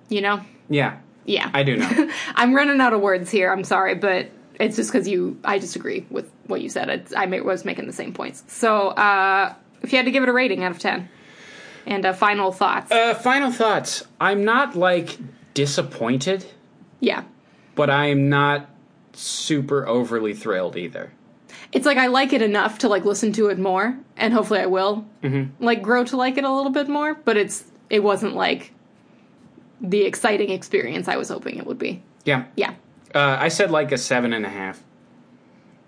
You know? Yeah. Yeah. I do know. I'm running out of words here. I'm sorry, but it's just because you... I disagree with what you said. It's, I was making the same points. So, uh, if you had to give it a rating out of ten. And uh, final thoughts. Uh, final thoughts. I'm not, like, disappointed. Yeah. But I'm not super overly thrilled either. It's like I like it enough to, like, listen to it more. And hopefully I will, mm-hmm. like, grow to like it a little bit more. But it's it wasn't, like... the exciting experience I was hoping it would be. Yeah. Yeah. Uh, I said like a seven and a half.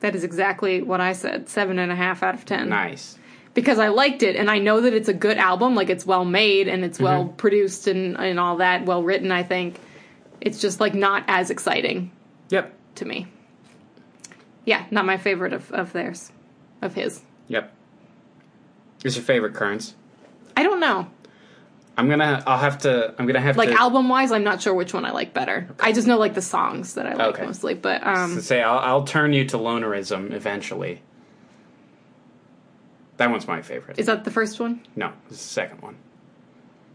That is exactly what I said. Seven and a half out of ten. Nice. Because I liked it, and I know that it's a good album. Like, it's well made, and it's mm-hmm. well produced, and, and all that, well written, I think. It's just, like, not as exciting. Yep. To me. Yeah, not my favorite of, of theirs. Of his. Yep. Is your favorite Currents? I don't know. I'm gonna, I'll have to, I'm gonna have like to... Like, album-wise, I'm not sure which one I like better. Okay. I just know, like, the songs that I like okay. mostly, but, um... So say, I'll, I'll turn you to Lonerism eventually. That one's my favorite. Is that the first one? No, it's the second one.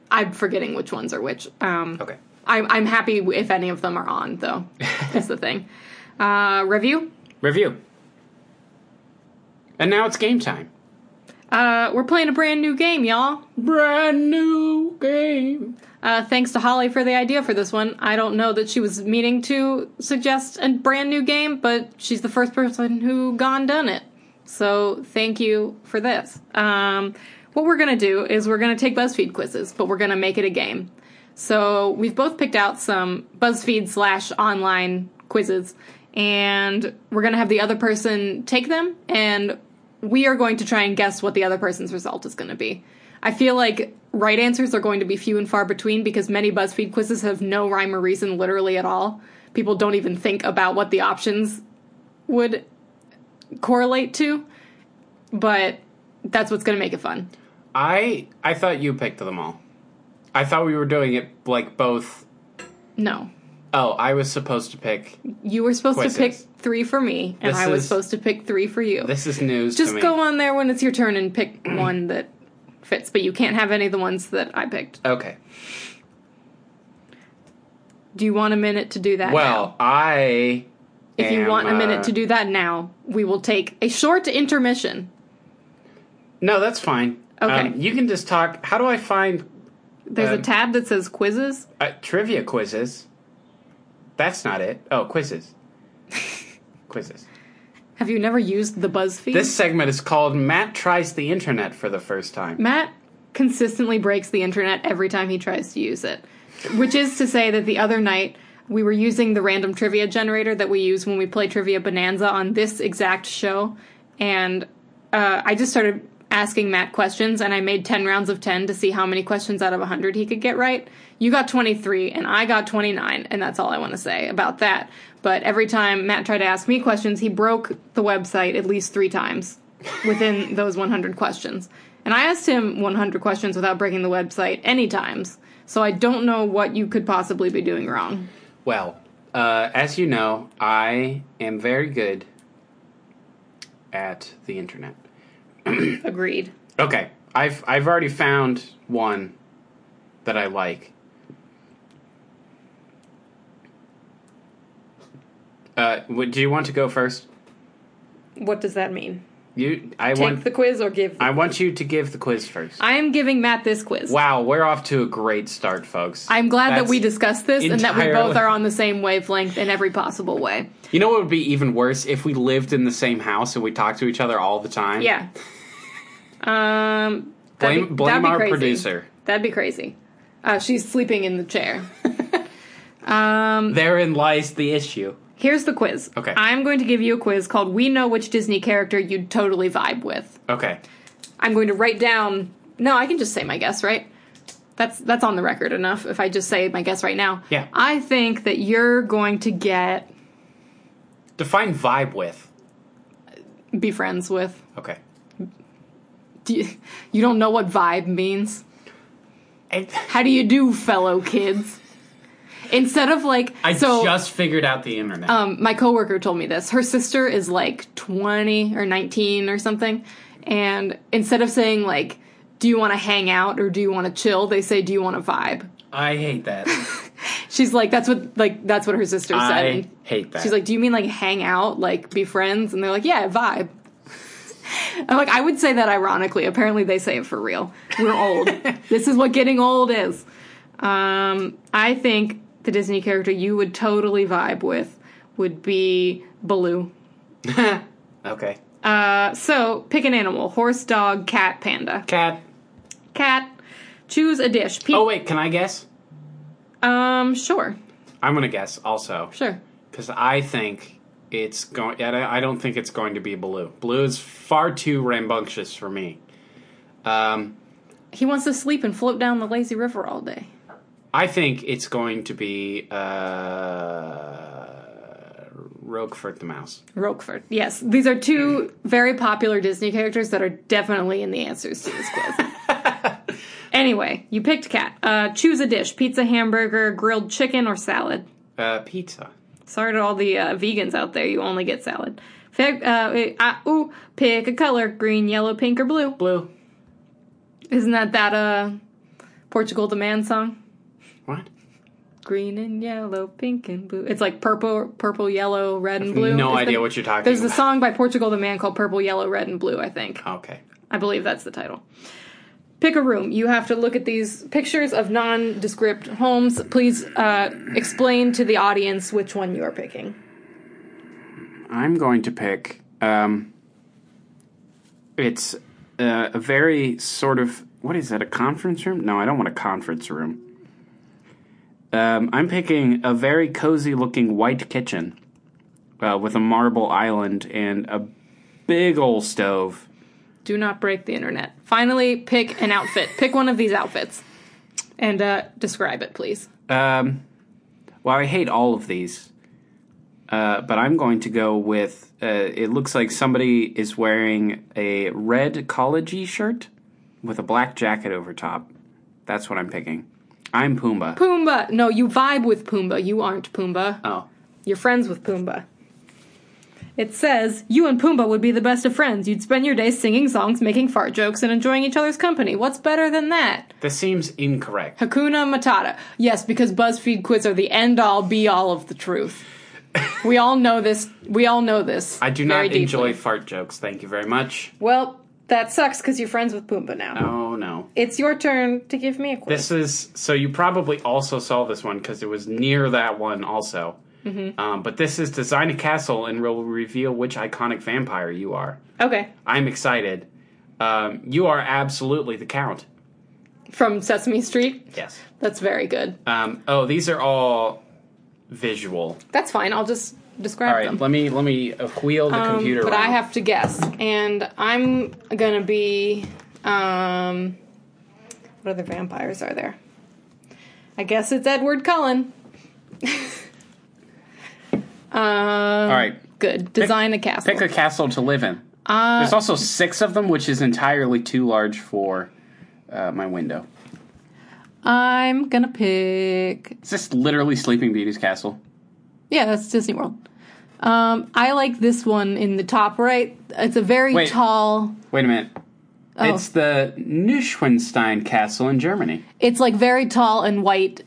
I'm forgetting which ones are which. Um, okay. I'm, I'm happy if any of them are on, though. That's the thing. Uh, review? Review. And now it's game time. Uh, we're playing a brand new game, y'all. Brand new game. Uh, thanks to Holly for the idea for this one. I don't know that she was meaning to suggest a brand new game, but she's the first person who gone done it. So thank you for this. Um, what we're going to do is we're going to take BuzzFeed quizzes, but we're going to make it a game. So we've both picked out some BuzzFeed slash online quizzes, and we're going to have the other person take them, and we are going to try and guess what the other person's result is going to be. I feel like right answers are going to be few and far between because many BuzzFeed quizzes have no rhyme or reason literally at all. People don't even think about what the options would correlate to, but that's what's going to make it fun. I I thought you picked them all. I thought we were doing it like both. No. Oh, I was supposed to pick You were supposed quizzes. to pick three for me, and this I was is, supposed to pick three for you. This is news Just to me. Go on there when it's your turn and pick one that fits, but you can't have any of the ones that I picked. Okay. Do you want a minute to do that Well, now? I If am, you want a minute uh, to do that now, we will take a short intermission. No, that's fine. Okay. Um, you can just talk. How do I find... There's uh, a tab that says quizzes. Uh, trivia quizzes. That's not it. Oh, quizzes. Quizzes. Have you never used the BuzzFeed? This segment is called Matt Tries the Internet for the First Time. Matt consistently breaks the internet every time he tries to use it. Which is to say that the other night... We were using the random trivia generator that we use when we play Trivia Bonanza on this exact show, and uh, I just started asking Matt questions, and I made ten rounds of ten to see how many questions out of one hundred he could get right. You got twenty-three, and I got twenty-nine, and that's all I want to say about that. But every time Matt tried to ask me questions, he broke the website at least three times within those one hundred questions. And I asked him one hundred questions without breaking the website any times, so I don't know what you could possibly be doing wrong. Well, uh, as you know, I am very good at the internet. Agreed. Okay, I've I've already found one that I like. Uh, do you want to go first? What does that mean? You, I Take want, the quiz or give the I quiz. want you to give the quiz first. I am giving Matt this quiz. Wow, we're off to a great start, folks. I'm glad That's that we discussed this entirely... and that we both are on the same wavelength in every possible way. You know what would be even worse? If we lived in the same house and we talked to each other all the time? Yeah. um, blame be, blame our crazy. producer. That'd be crazy. Uh, she's sleeping in the chair. um, Therein lies the issue. Here's the quiz. Okay. I'm going to give you a quiz called We Know Which Disney Character You'd Totally Vibe With. Okay. I'm going to write down... No, I can just say my guess, right? That's that's on the record enough if I just say my guess right now. Yeah. I think that you're going to get... Define vibe with. Be friends with. Okay. Do you, you don't know what vibe means? I, How do you do, fellow kids? Instead of, like... I so, just figured out the internet. Um, my coworker told me this. Her sister is, like, twenty or nineteen or something. And instead of saying, like, do you want to hang out or do you want to chill, they say, do you want to vibe? I hate that. She's like, that's what like that's what her sister said. I hate that. She's like, do you mean, like, hang out, like, be friends? And they're like, yeah, vibe. I'm like, I would say that ironically. Apparently they say it for real. We're old. This is what getting old is. Um, I think... The Disney character you would totally vibe with would be Baloo. Okay. Uh, so, pick an animal. Horse, dog, cat, panda. Cat. Cat. Choose a dish. Pe- oh, wait, can I guess? Um, sure. I'm going to guess also. Sure. Because I think it's going... I don't think it's going to be Baloo. Baloo is far too rambunctious for me. Um, He wants to sleep and float down the lazy river all day. I think it's going to be uh, Roquefort the Mouse. Roquefort, yes. These are two very popular Disney characters that are definitely in the answers to this quiz. Anyway, you picked cat. Uh, choose a dish. Pizza, hamburger, grilled chicken, or salad? Uh, pizza. Sorry to all the uh, vegans out there. You only get salad. Fair, uh, uh, ooh, pick a color. Green, yellow, pink, or blue? Blue. Isn't that that uh, Portugal the Man song? What? Green and yellow, pink and blue. It's like purple, purple, yellow, red, and blue. No it's idea the, what you're talking there's about. There's a song by Portugal the Man called Purple, Yellow, Red, and Blue, I think. Okay. I believe that's the title. Pick a room. You have to look at these pictures of nondescript homes. Please uh, explain to the audience which one you are picking. I'm going to pick... Um, it's uh, a very sort of... What is that, a conference room? No, I don't want a conference room. Um, I'm picking a very cozy-looking white kitchen uh, with a marble island and a big old stove. Do not break the internet. Finally, pick an outfit. Pick one of these outfits and uh, describe it, please. Um, well, I hate all of these, uh, but I'm going to go with... Uh, it looks like somebody is wearing a red collagy shirt with a black jacket over top. That's what I'm picking. I'm Pumbaa. Pumbaa. No, you vibe with Pumbaa. You aren't Pumbaa. Oh. You're friends with Pumbaa. It says, you and Pumbaa would be the best of friends. You'd spend your days singing songs, making fart jokes, and enjoying each other's company. What's better than that? This seems incorrect. Hakuna Matata. Yes, because BuzzFeed quiz are the end-all, be-all of the truth. We all know this. We all know this. I do not enjoy fart jokes. Thank you very much. Well, that sucks because you're friends with Pumbaa now. Oh, no. It's your turn to give me a quiz. This is... So you probably also saw this one because it was near that one also. Mm-hmm. Um, but this is design a castle and will reveal which iconic vampire you are. Okay. I'm excited. Um, you are absolutely the Count. From Sesame Street? Yes. That's very good. Um, oh, these are all... visual. That's fine. I'll just describe them. All right. Them. Let me let me wheel the um, computer. But around. I have to guess, and I'm gonna be. Um, what other vampires are there? I guess it's Edward Cullen. um, All right. Good. Design pick, a castle. Pick a castle to live in. Uh, There's also six of them, which is entirely too large for uh, my window. I'm gonna pick... Is this literally Sleeping Beauty's castle? Yeah, that's Disney World. Um, I like this one in the top right. It's a very wait, tall... Wait a minute. Oh. It's the Neuschwanstein Castle in Germany. It's, like, very tall and white,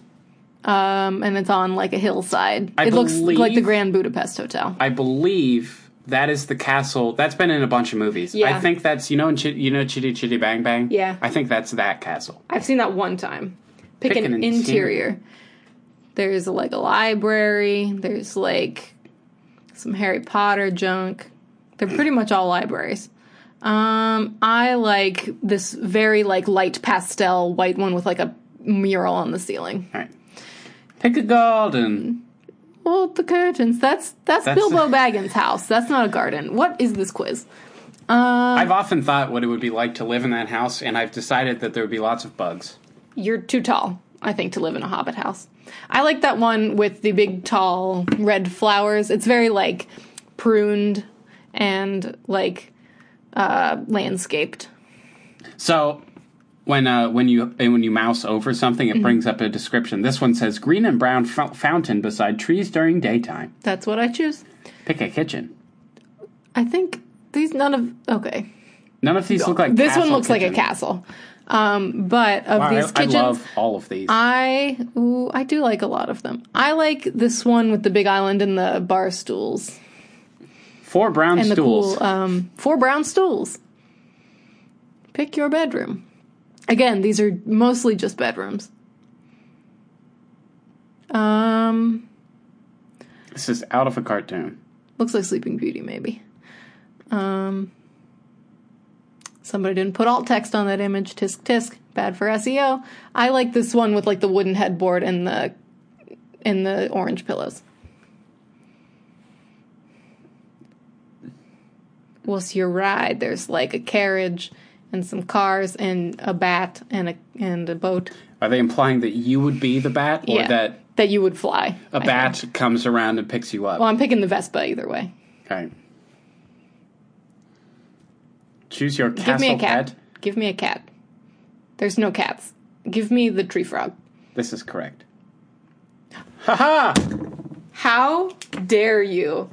um, and it's on, like, a hillside. I it believe, looks like the Grand Budapest Hotel. I believe that is the castle. That's been in a bunch of movies. Yeah. I think that's... You know in Ch- you know Chitty Chitty Bang Bang? Yeah. I think that's that castle. I've seen that one time. Pick, Pick an, an interior. interior. There's, like, a library. There's, like, some Harry Potter junk. They're pretty much all libraries. Um, I like this very, like, light pastel white one with, like, a mural on the ceiling. All right. Pick a garden. Well, the curtains. That's, that's, that's Bilbo a- Baggins' house. That's not a garden. What is this quiz? Um, I've often thought what it would be like to live in that house, and I've decided that there would be lots of bugs. You're too tall, I think, to live in a hobbit house. I like that one with the big, tall, red flowers. It's very, like, pruned and, like, uh, landscaped. So, when uh, when you when you mouse over something, it mm-hmm. brings up a description. This one says, green and brown f- fountain beside trees during daytime. That's what I choose. Pick a kitchen. I think these none of... Okay. None of these no. look like This one looks kitchen. Like a castle. Um, but of wow, these I, kitchens, I love all of these. I ooh, I do like a lot of them. I like this one with the big island and the bar stools. Four brown and stools. The cool, um, four brown stools. Pick your bedroom. Again, these are mostly just bedrooms. Um, this is out of a cartoon. Looks like Sleeping Beauty, maybe. Um. Somebody didn't put alt text on that image. Tisk, tisk. Bad for S E O. I like this one with, like, the wooden headboard and the and the orange pillows. What's your ride? There's, like, a carriage and some cars and a bat and a and a boat. Are they implying that you would be the bat or yeah, that... that you would fly. A I bat think. Comes around and picks you up. Well, I'm picking the Vespa either way. Okay. Choose your castle. Give me a cat. Pet. Give me a cat. There's no cats. Give me the tree frog. This is correct. Ha-ha! How dare you?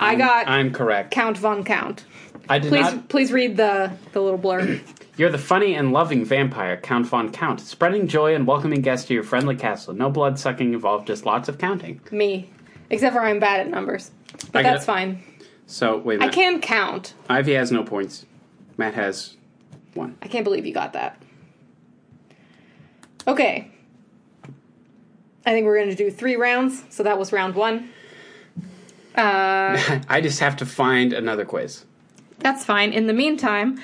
I I'm, got... I'm correct. Count von Count. I did please, not... Please read the, the little blurb. You're the funny and loving vampire, Count von Count, spreading joy and welcoming guests to your friendly castle. No blood sucking involved, just lots of counting. Me. Except for I'm bad at numbers. But I that's gotta... fine. So, wait a minute. I can count. Ivy has no points. Matt has one. I can't believe you got that. Okay. I think we're going to do three rounds, so that was round one. Uh, I just have to find another quiz. That's fine. In the meantime,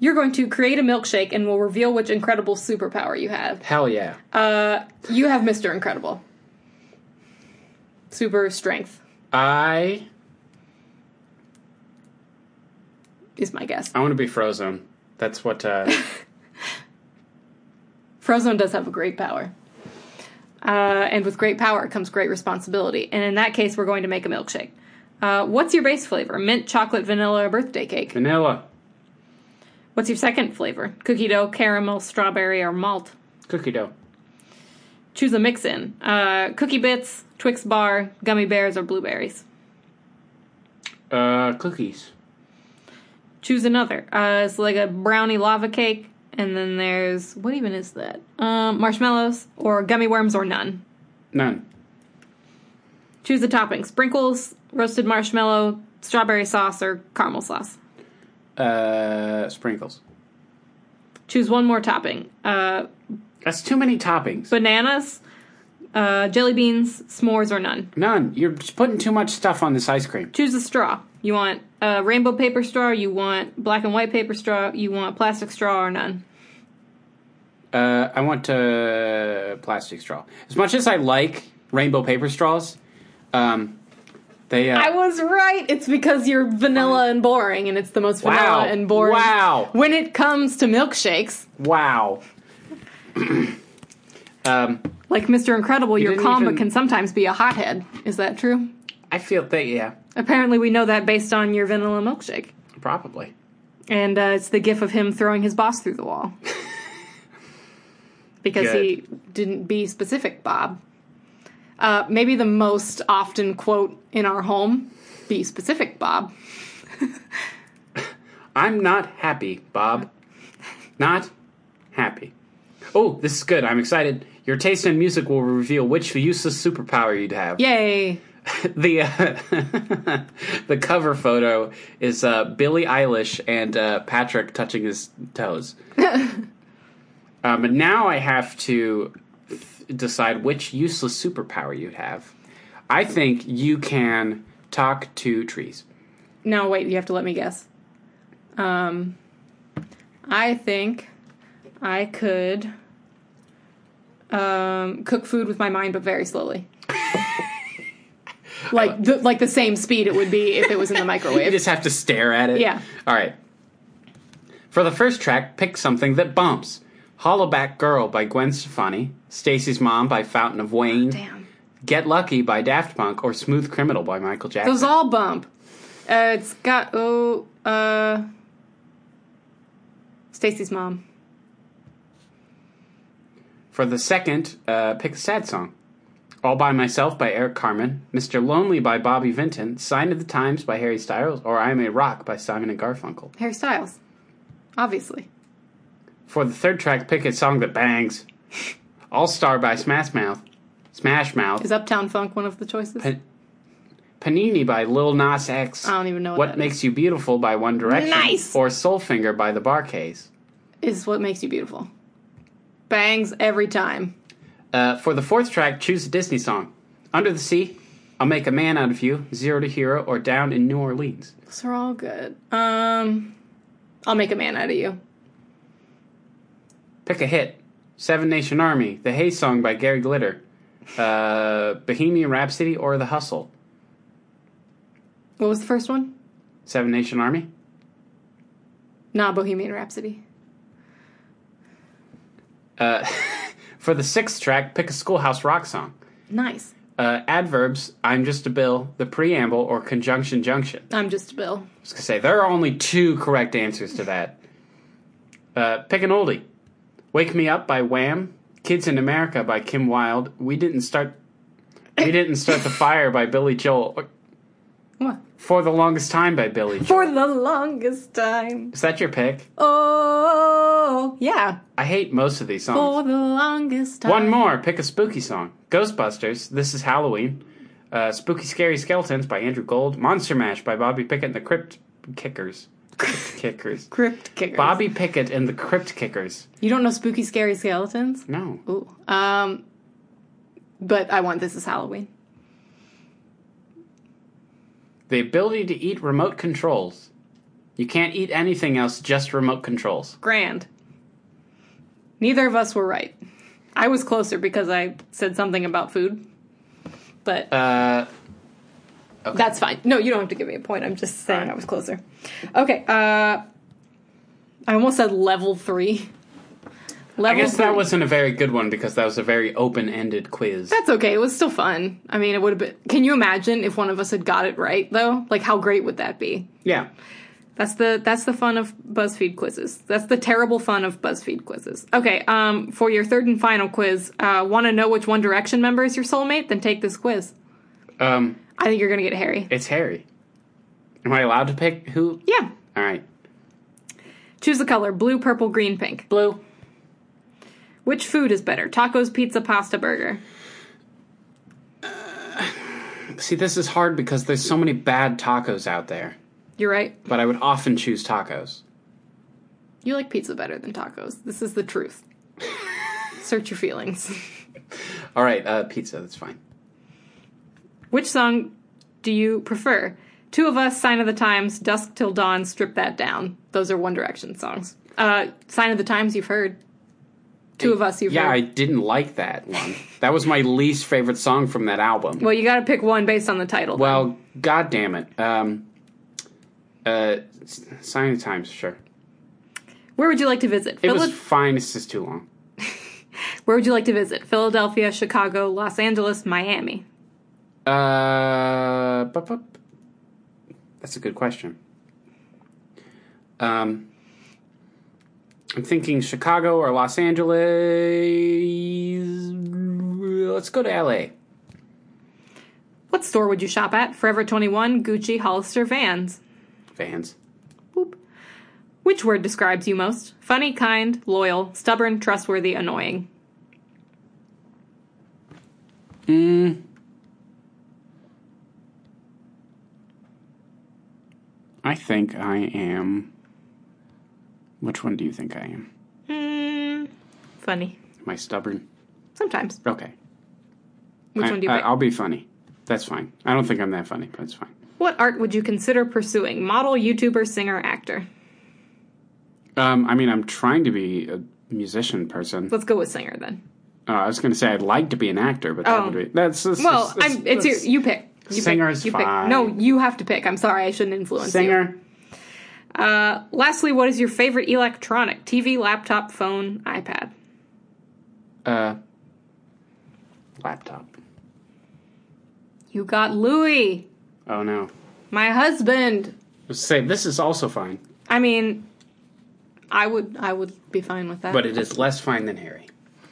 you're going to create a milkshake and we'll reveal which incredible superpower you have. Hell yeah. Uh, you have Mister Incredible. Super strength. I... is my guess. I want to be Frozen. That's what, uh... Frozen does have a great power. Uh, and with great power comes great responsibility. And in that case, we're going to make a milkshake. Uh, what's your base flavor? Mint, chocolate, vanilla, or birthday cake? Vanilla. What's your second flavor? Cookie dough, caramel, strawberry, or malt? Cookie dough. Choose a mix-in. Uh, cookie bits, Twix bar, gummy bears, or blueberries? Uh, cookies. Choose another. Uh, it's like a brownie lava cake, and then there's... what even is that? Um, marshmallows, or gummy worms, or none? None. Choose the topping. Sprinkles, roasted marshmallow, strawberry sauce, or caramel sauce. Uh, sprinkles. Choose one more topping. Uh, That's too many toppings. Bananas, uh, jelly beans, s'mores, or none. None. You're just putting too much stuff on this ice cream. Choose a straw. You want a rainbow paper straw, you want black and white paper straw, you want plastic straw, or none. Uh, I want a plastic straw. As much as I like rainbow paper straws... Um, they, uh, I was right. It's because you're vanilla and boring, and it's the most vanilla wow. and boring. Wow. When it comes to milkshakes. Wow. um, like Mister Incredible, you your comma even... can sometimes be a hothead. Is that true? I feel that, yeah. Apparently we know that based on your vanilla milkshake. Probably. And uh, it's the gif of him throwing his boss through the wall. because Good. He didn't be specific, Bob. Uh, maybe the most often quote in our home, be specific, Bob. I'm not happy, Bob. Not happy. Oh, this is good. I'm excited. Your taste in music will reveal which useless superpower you'd have. Yay! the uh, the cover photo is uh, Billie Eilish and uh, Patrick touching his toes. um, but now I have to... decide which useless superpower you'd have. I think you can talk to trees. No, wait, you have to let me guess. Um, I think I could um, cook food with my mind, but very slowly. like, the, like the same speed it would be if it was in the microwave. You just have to stare at it? Yeah. All right. For the first track, pick something that bumps. Hollaback Girl by Gwen Stefani, Stacy's Mom by Fountain of Wayne, Damn. Get Lucky by Daft Punk, or Smooth Criminal by Michael Jackson. Those all bump. Uh, it's got, oh, uh, Stacy's Mom. For the second, uh, pick a sad song. All By Myself by Eric Carmen, Mister Lonely by Bobby Vinton, Sign of the Times by Harry Styles, or I Am a Rock by Simon and Garfunkel. Harry Styles. Obviously. For the third track, pick a song that bangs. All Star by Smash Mouth. Smash Mouth. Is Uptown Funk one of the choices? Pa- Panini by Lil Nas X. I don't even know what What that Makes is. You Beautiful by One Direction. Nice! Or Soulfinger by The Barkays. Is What Makes You Beautiful. Bangs every time. Uh, for the fourth track, choose a Disney song. Under the Sea, I'll Make a Man Out of You, Zero to Hero, or Down in New Orleans. Those are all good. Um, I'll Make a Man Out of You. Pick a hit. Seven Nation Army, The Hay Song by Gary Glitter, uh, Bohemian Rhapsody, or The Hustle. What was the first one? Seven Nation Army? Nah, Bohemian Rhapsody. Uh, for the sixth track, pick a Schoolhouse Rock song. Nice. Uh, adverbs, I'm Just a Bill, The Preamble, or Conjunction Junction. I'm Just a Bill. I was going to say, there are only two correct answers to that. uh, pick an oldie. Wake Me Up by Wham, Kids in America by Kim Wilde, We Didn't Start We Didn't Start the Fire by Billy Joel. Or, what? For the Longest Time by Billy Joel. For the Longest Time. Is that your pick? Oh, yeah. I hate most of these songs. For the Longest Time. One more, pick a spooky song. Ghostbusters, This is Halloween, uh, Spooky Scary Skeletons by Andrew Gold, Monster Mash by Bobby Pickett and the Crypt Kickers. Crypt Kickers. Crypt Kickers. Bobby Pickett and the Crypt Kickers. You don't know Spooky Scary Skeletons? No. Ooh. Um, but I want This is Halloween. The ability to eat remote controls. You can't eat anything else, just remote controls. Grand. Neither of us were right. I was closer because I said something about food. But... Uh... Okay. That's fine. No, you don't have to give me a point. I'm just saying right. I was closer. Okay. Uh, I almost said level three. Level I guess three. That wasn't a very good one because that was a very open-ended quiz. That's okay. It was still fun. I mean, it would have been... Can you imagine if one of us had got it right, though? Like, how great would that be? Yeah. That's the that's the fun of BuzzFeed quizzes. That's the terrible fun of BuzzFeed quizzes. Okay, um, for your third and final quiz, uh, want to know which One Direction member is your soulmate? Then take this quiz. Um... I think you're going to get Harry. It's Harry. Am I allowed to pick who? Yeah. All right. Choose a color. Blue, purple, green, pink. Blue. Which food is better? Tacos, pizza, pasta, burger? Uh, See, this is hard because there's so many bad tacos out there. You're right. But I would often choose tacos. You like pizza better than tacos. This is the truth. Search your feelings. All right, uh, pizza, that's fine. Which song do you prefer? Two of Us, Sign of the Times, Dusk Till Dawn, Strip That Down. Those are One Direction songs. Uh, Sign of the Times you've heard. Two of Us you've yeah, heard. Yeah, I didn't like that one. That was my least favorite song from that album. Well, you gotta pick one based on the title. Well, god damn it. Um, uh, Sign of the Times, sure. Where would you like to visit? It Phil- was fine, it's just too long. Where would you like to visit? Philadelphia, Chicago, Los Angeles, Miami. Uh, bup, bup. That's a good question. Um, I'm thinking Chicago or Los Angeles. Let's go to L A. What store would you shop at? Forever twenty-one, Gucci, Hollister, Vans. Vans. Boop. Which word describes you most? Funny, kind, loyal, stubborn, trustworthy, annoying. Mm. I think I am... Which one do you think I am? Mm, funny. Am I stubborn? Sometimes. Okay. Which I, one do you I, pick? I'll be funny. That's fine. I don't think I'm that funny, but it's fine. What art would you consider pursuing? Model, YouTuber, singer, actor? Um, I mean, I'm trying to be a musician person. Let's go with singer, then. Uh, I was going to say I'd like to be an actor, but oh. that would be... That's, that's, well, that's, that's, I'm, it's that's, your, you pick. You singer pick, is you fine. Pick. No, you have to pick. I'm sorry, I shouldn't influence singer. You. Singer. Uh, lastly, what is your favorite electronic? T V, laptop, phone, iPad? Uh, laptop. You got Louis. Oh, no. My husband. Let's say, this is also fine. I mean... I would I would be fine with that. But it is less fine than Harry.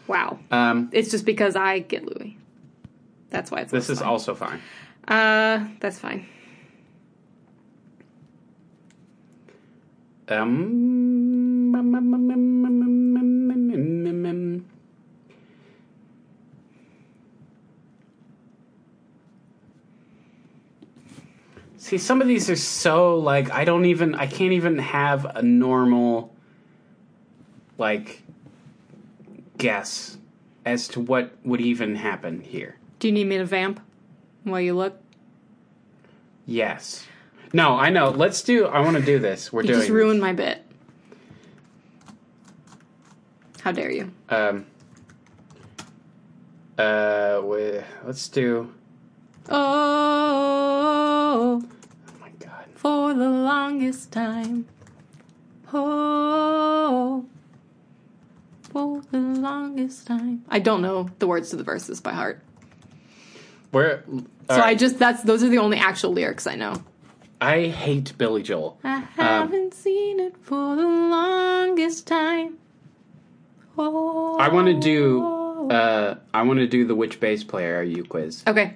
Wow. Um, it's just because I get Louis. That's why it's less fine. This is also fine. Uh, that's fine. Um, see, some of these are so, like, I don't even, I can't even have a normal... like, guess as to what would even happen here. Do you need me to vamp while you look? Yes. No, I know. Let's do... I want to do this. We're you doing You just ruined this. My bit. How dare you? Um. Uh, we, let's do... Oh. Oh, my God. For the longest time. Oh. For the longest time. I don't know the words to the verses by heart. Where? Uh, so I just that's those are the only actual lyrics I know. I hate Billy Joel. I haven't um, seen it for the longest time. Oh. I want to do. Uh, I want to do the which bass player are you quiz. Okay.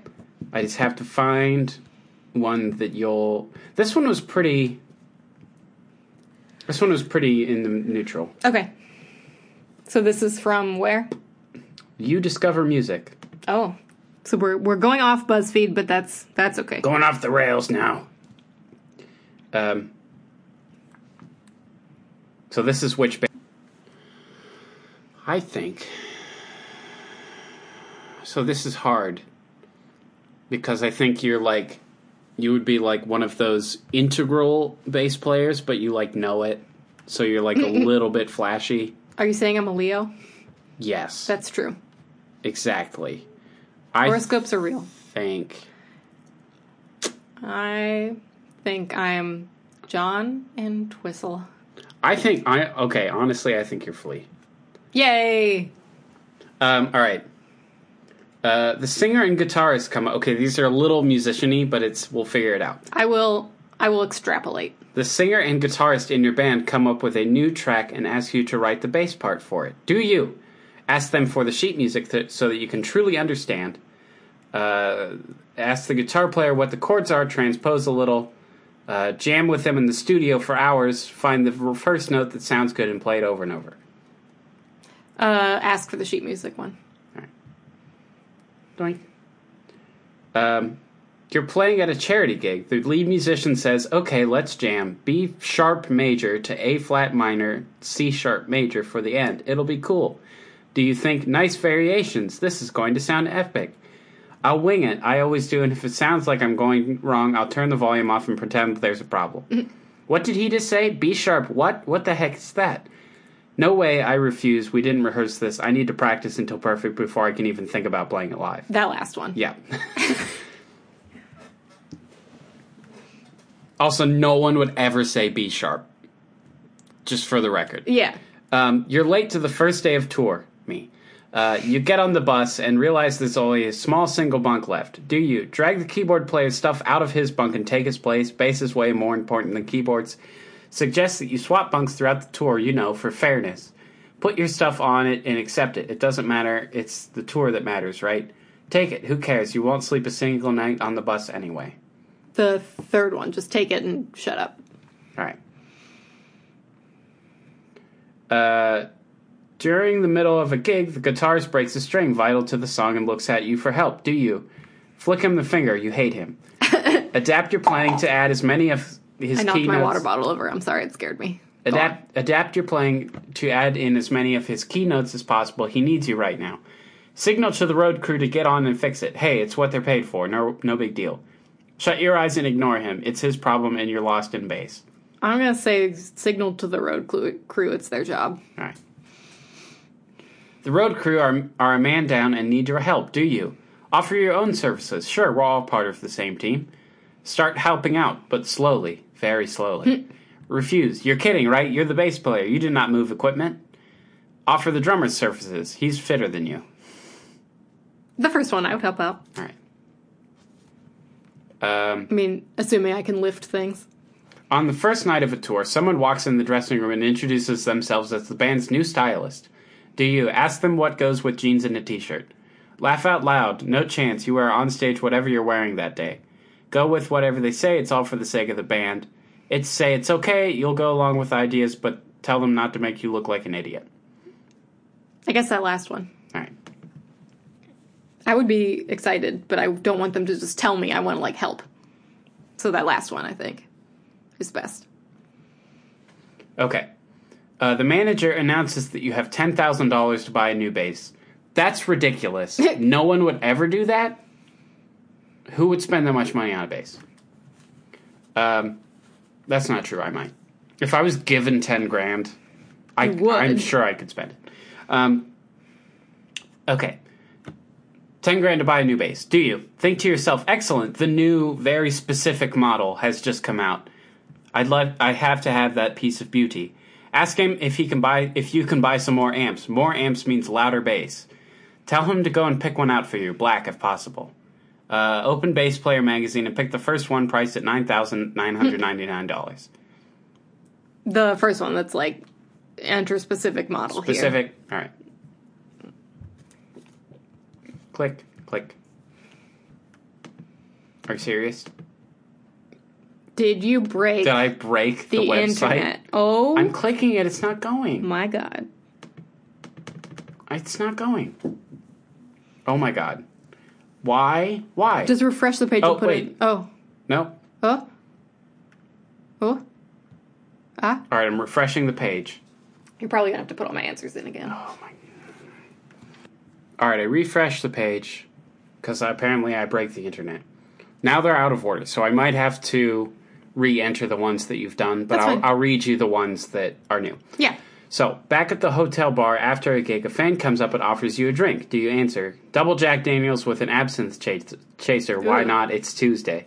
I just have to find one that you'll. This one was pretty. This one was pretty in the neutral. Okay. So this is from where? You Discover Music. Oh. So we're we're going off BuzzFeed, but that's that's okay. Going off the rails now. Um So this is which ba- I think. So this is hard. Because I think you're like you would be like one of those integral bass players, but you like know it. So you're like a little bit flashy. Are you saying I'm a Leo? Yes. That's true. Exactly. Horoscopes I th- are real. Think. I think I'm John and Twistle. I think I okay, honestly I think you're Flea. Yay. Um, all right. Uh, the singer and guitarist come okay, these are a little musician-y, but it's we'll figure it out. I will I will extrapolate. The singer and guitarist in your band come up with a new track and ask you to write the bass part for it. Do you? Ask them for the sheet music th- so that you can truly understand. Uh, ask the guitar player what the chords are, transpose a little. Uh, jam with them in the studio for hours. Find the first note that sounds good and play it over and over. Uh, ask for the sheet music one. All right. Doink. Um... You're playing at a charity gig. The lead musician says, okay, let's jam B sharp major to A flat minor, C sharp major for the end. It'll be cool. Do you think, nice variations, this is going to sound epic? I'll wing it. I always do, and if it sounds like I'm going wrong, I'll turn the volume off and pretend there's a problem. What did he just say? B sharp what? What the heck is that? No way, I refuse. We didn't rehearse this. I need to practice until perfect before I can even think about playing it live. That last one. Yeah. Also, no one would ever say B sharp. Just for the record. Yeah. Um, you're late to the first day of tour. Me. Uh, you get on the bus and realize there's only a small single bunk left. Do you drag the keyboard player's stuff out of his bunk and take his place? Bass is way more important than keyboards. Suggest that you swap bunks throughout the tour, you know, for fairness. Put your stuff on it and accept it. It doesn't matter. It's the tour that matters, right? Take it. Who cares? You won't sleep a single night on the bus anyway. The third one. Just take it and shut up. All right. Uh, during the middle of a gig, the guitarist breaks a string vital to the song and looks at you for help. Do you? Flick him the finger. You hate him. Adapt your playing to add as many of his key notes. I knocked my water bottle over. I'm sorry. It scared me. Adapt, adapt your playing to add in as many of his key notes as possible. He needs you right now. Signal to the road crew to get on and fix it. Hey, it's what they're paid for. No, no big deal. Shut your eyes and ignore him. It's his problem, and you're lost in bass. I'm going to say signal to the road crew. It's their job. All right. The road crew are, are a man down and need your help, do you? Offer your own services. Sure, we're all part of the same team. Start helping out, but slowly, very slowly. Hmm. Refuse. You're kidding, right? You're the bass player. You do not move equipment. Offer the drummer's services. He's fitter than you. The first one I would help out. All right. Um, I mean, assuming I can lift things. On the first night of a tour, someone walks in the dressing room and introduces themselves as the band's new stylist. Do you ask them what goes with jeans and a t-shirt? Laugh out loud. No chance. You are on stage whatever you're wearing that day. Go with whatever they say. It's all for the sake of the band. It's say it's okay. You'll go along with ideas, but tell them not to make you look like an idiot. I guess that last one. All right. I would be excited, but I don't want them to just tell me. I want to, like, help. So that last one, I think, is best. Okay. Uh, the manager announces that you have ten thousand dollars to buy a new bass. That's ridiculous. No one would ever do that. Who would spend that much money on a bass? Um, that's not true. I might. If I was given ten grand, I, I'm sure I could spend it. Um, okay. Ten grand to buy a new bass. Do you? Think to yourself, excellent, the new, very specific model has just come out. I'd love, I have to have that piece of beauty. Ask him if he can buy, if you can buy some more amps. More amps means louder bass. Tell him to go and pick one out for you, black if possible. Uh, open Bass Player magazine and pick the first one priced at nine thousand nine hundred ninety-nine dollars. The first one that's like, enter specific model specific, here. Specific, all right. Click, click. Are you serious? Did you break? Did I break the, the website? Internet? Oh, I'm clicking it. It's not going. My God, it's not going. Oh my God, why? Why? Just refresh the page. Oh, and put wait. It, oh no. Oh. Oh. Ah. All right, I'm refreshing the page. You're probably gonna have to put all my answers in again. Oh my God. All right, I refreshed the page because apparently I break the internet. Now they're out of order, so I might have to re-enter the ones that you've done, but I'll, I'll read you the ones that are new. Yeah. So, back at the hotel bar after a gig, a fan comes up and offers you a drink. Do you answer? Double Jack Daniels with an absinthe chas- chaser. Ooh. Why not? It's Tuesday.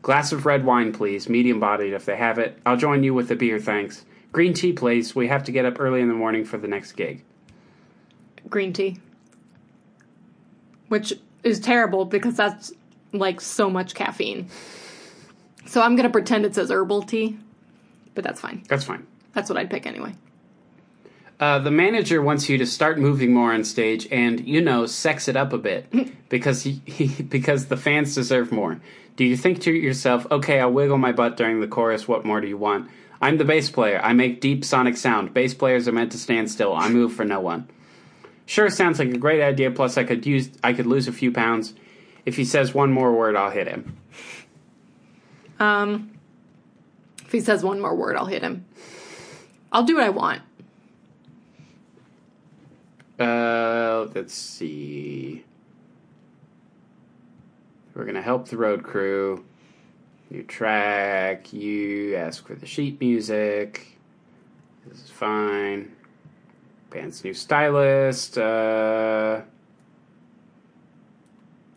Glass of red wine, please. Medium-bodied if they have it. I'll join you with the beer, thanks. Green tea, please. We have to get up early in the morning for the next gig. Green tea. Which is terrible because that's, like, so much caffeine. So I'm going to pretend it says herbal tea, but that's fine. That's fine. That's what I'd pick anyway. Uh, the manager wants you to start moving more on stage and, you know, sex it up a bit because he, he, because the fans deserve more. Do you think to yourself, okay, I'll wiggle my butt during the chorus. What more do you want? I'm the bass player. I make deep sonic sound. Bass players are meant to stand still. I move for no one. Sure, sounds like a great idea, plus I could use I could lose a few pounds. If he says one more word, I'll hit him. Um, if he says one more word, I'll hit him. I'll do what I want. Uh, let's see. We're going to help the road crew. New track. You ask for the sheet music. This is fine. Band's new stylist. Uh...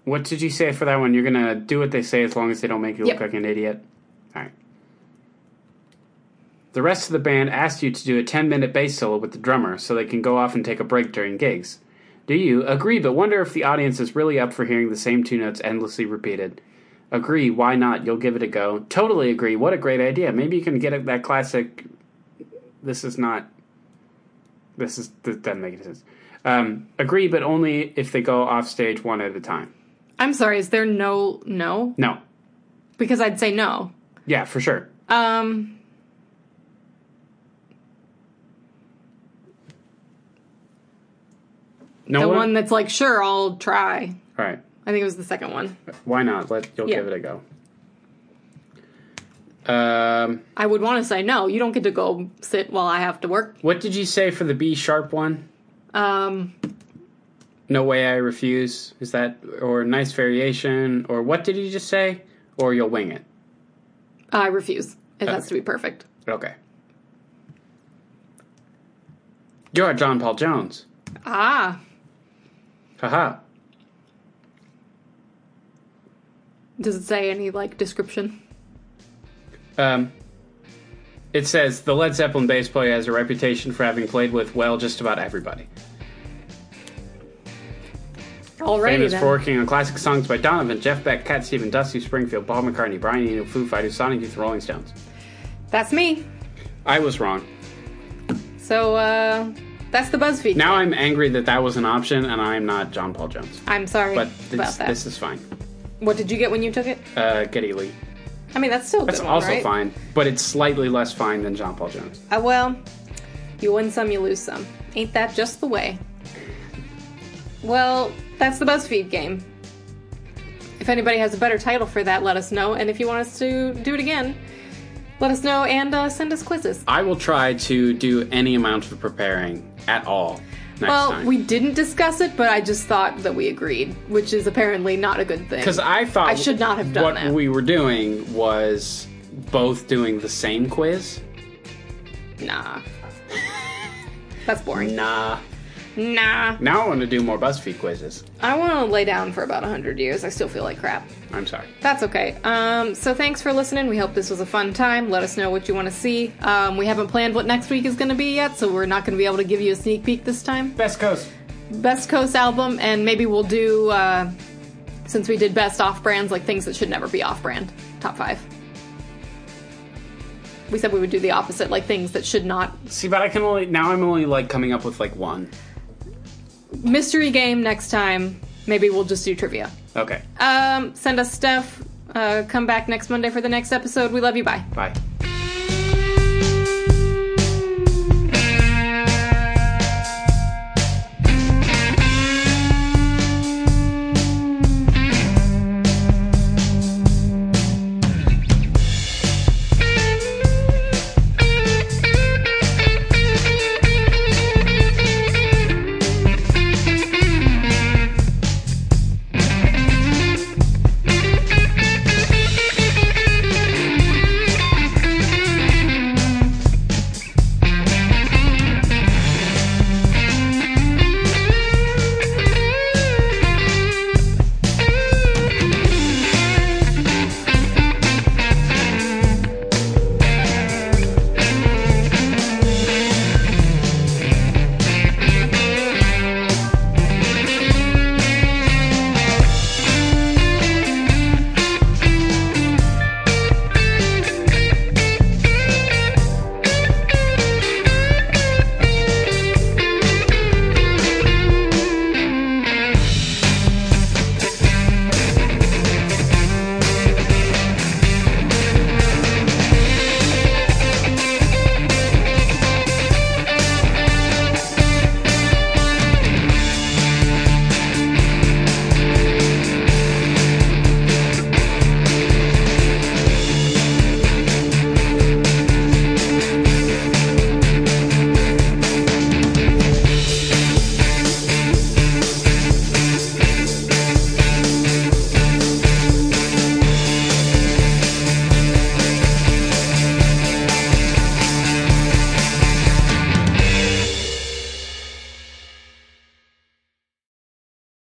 What did you say for that one? You're going to do what they say as long as they don't make you look yep. like an idiot? All right. The rest of the band asked you to do a ten-minute bass solo with the drummer so they can go off and take a break during gigs. Do you agree but wonder if the audience is really up for hearing the same two notes endlessly repeated? Agree, why not? You'll give it a go. Totally agree. What a great idea. Maybe you can get that classic... This is not... This is... This doesn't make any sense. Um, agree, but only if they go off stage one at a time. I'm sorry, is there no no? No. Because I'd say no. Yeah, for sure. Um, no the one? one that's like, sure, I'll try. All right. I think it was the second one. Why not? Let You'll yeah. give it a go. Um, I would want to say no. You don't get to go sit while I have to work. What did you say for the B sharp one? Um... No way I refuse. Is that, or nice variation, or what did you just say? Or you'll wing it. I refuse. It okay. has to be perfect. Okay. You're John Paul Jones. Ah. Haha. Does it say any, like, description? Um... It says, the Led Zeppelin bass player has a reputation for having played with, well, just about everybody. Alrighty, famous then. For working on classic songs by Donovan, Jeff Beck, Cat Stevens, Dusty Springfield, Paul McCartney, Brian Eno, Foo Fighters, Sonic Youth, Rolling Stones. That's me. I was wrong. So, uh, that's the BuzzFeed. Now thing. I'm angry that that was an option, and I'm not John Paul Jones. I'm sorry but this, about that. This is fine. What did you get when you took it? Uh, Geddy Lee. I mean, that's still a that's good one, right? That's also fine, but it's slightly less fine than John Paul Jones. Uh, well, you win some, you lose some. Ain't that just the way? Well... That's the BuzzFeed game. If anybody has a better title for that, let us know. And if you want us to do it again, let us know and uh, send us quizzes. I will try to do any amount of preparing at all next well, time. Well, we didn't discuss it, but I just thought that we agreed, which is apparently not a good thing. Because I thought I should not have done what that. We were doing was both doing the same quiz. Nah. That's boring. Nah. Nah. Now I want to do more BuzzFeed quizzes. I want to lay down for about one hundred years. I still feel like crap. I'm sorry. That's okay. Um, so thanks for listening. We hope this was a fun time. Let us know what you want to see. Um, we haven't planned what next week is going to be yet, so we're not going to be able to give you a sneak peek this time. Best Coast. Best Coast album, and maybe we'll do, uh, since we did best off-brands, like things that should never be off-brand. Top five. We said we would do the opposite, like things that should not. See, but I can only, now I'm only, like, coming up with, like, one. Mystery game next time. Maybe we'll just do trivia. Okay. Um, send us stuff. Uh, come back next Monday for the next episode. We love you. Bye. Bye.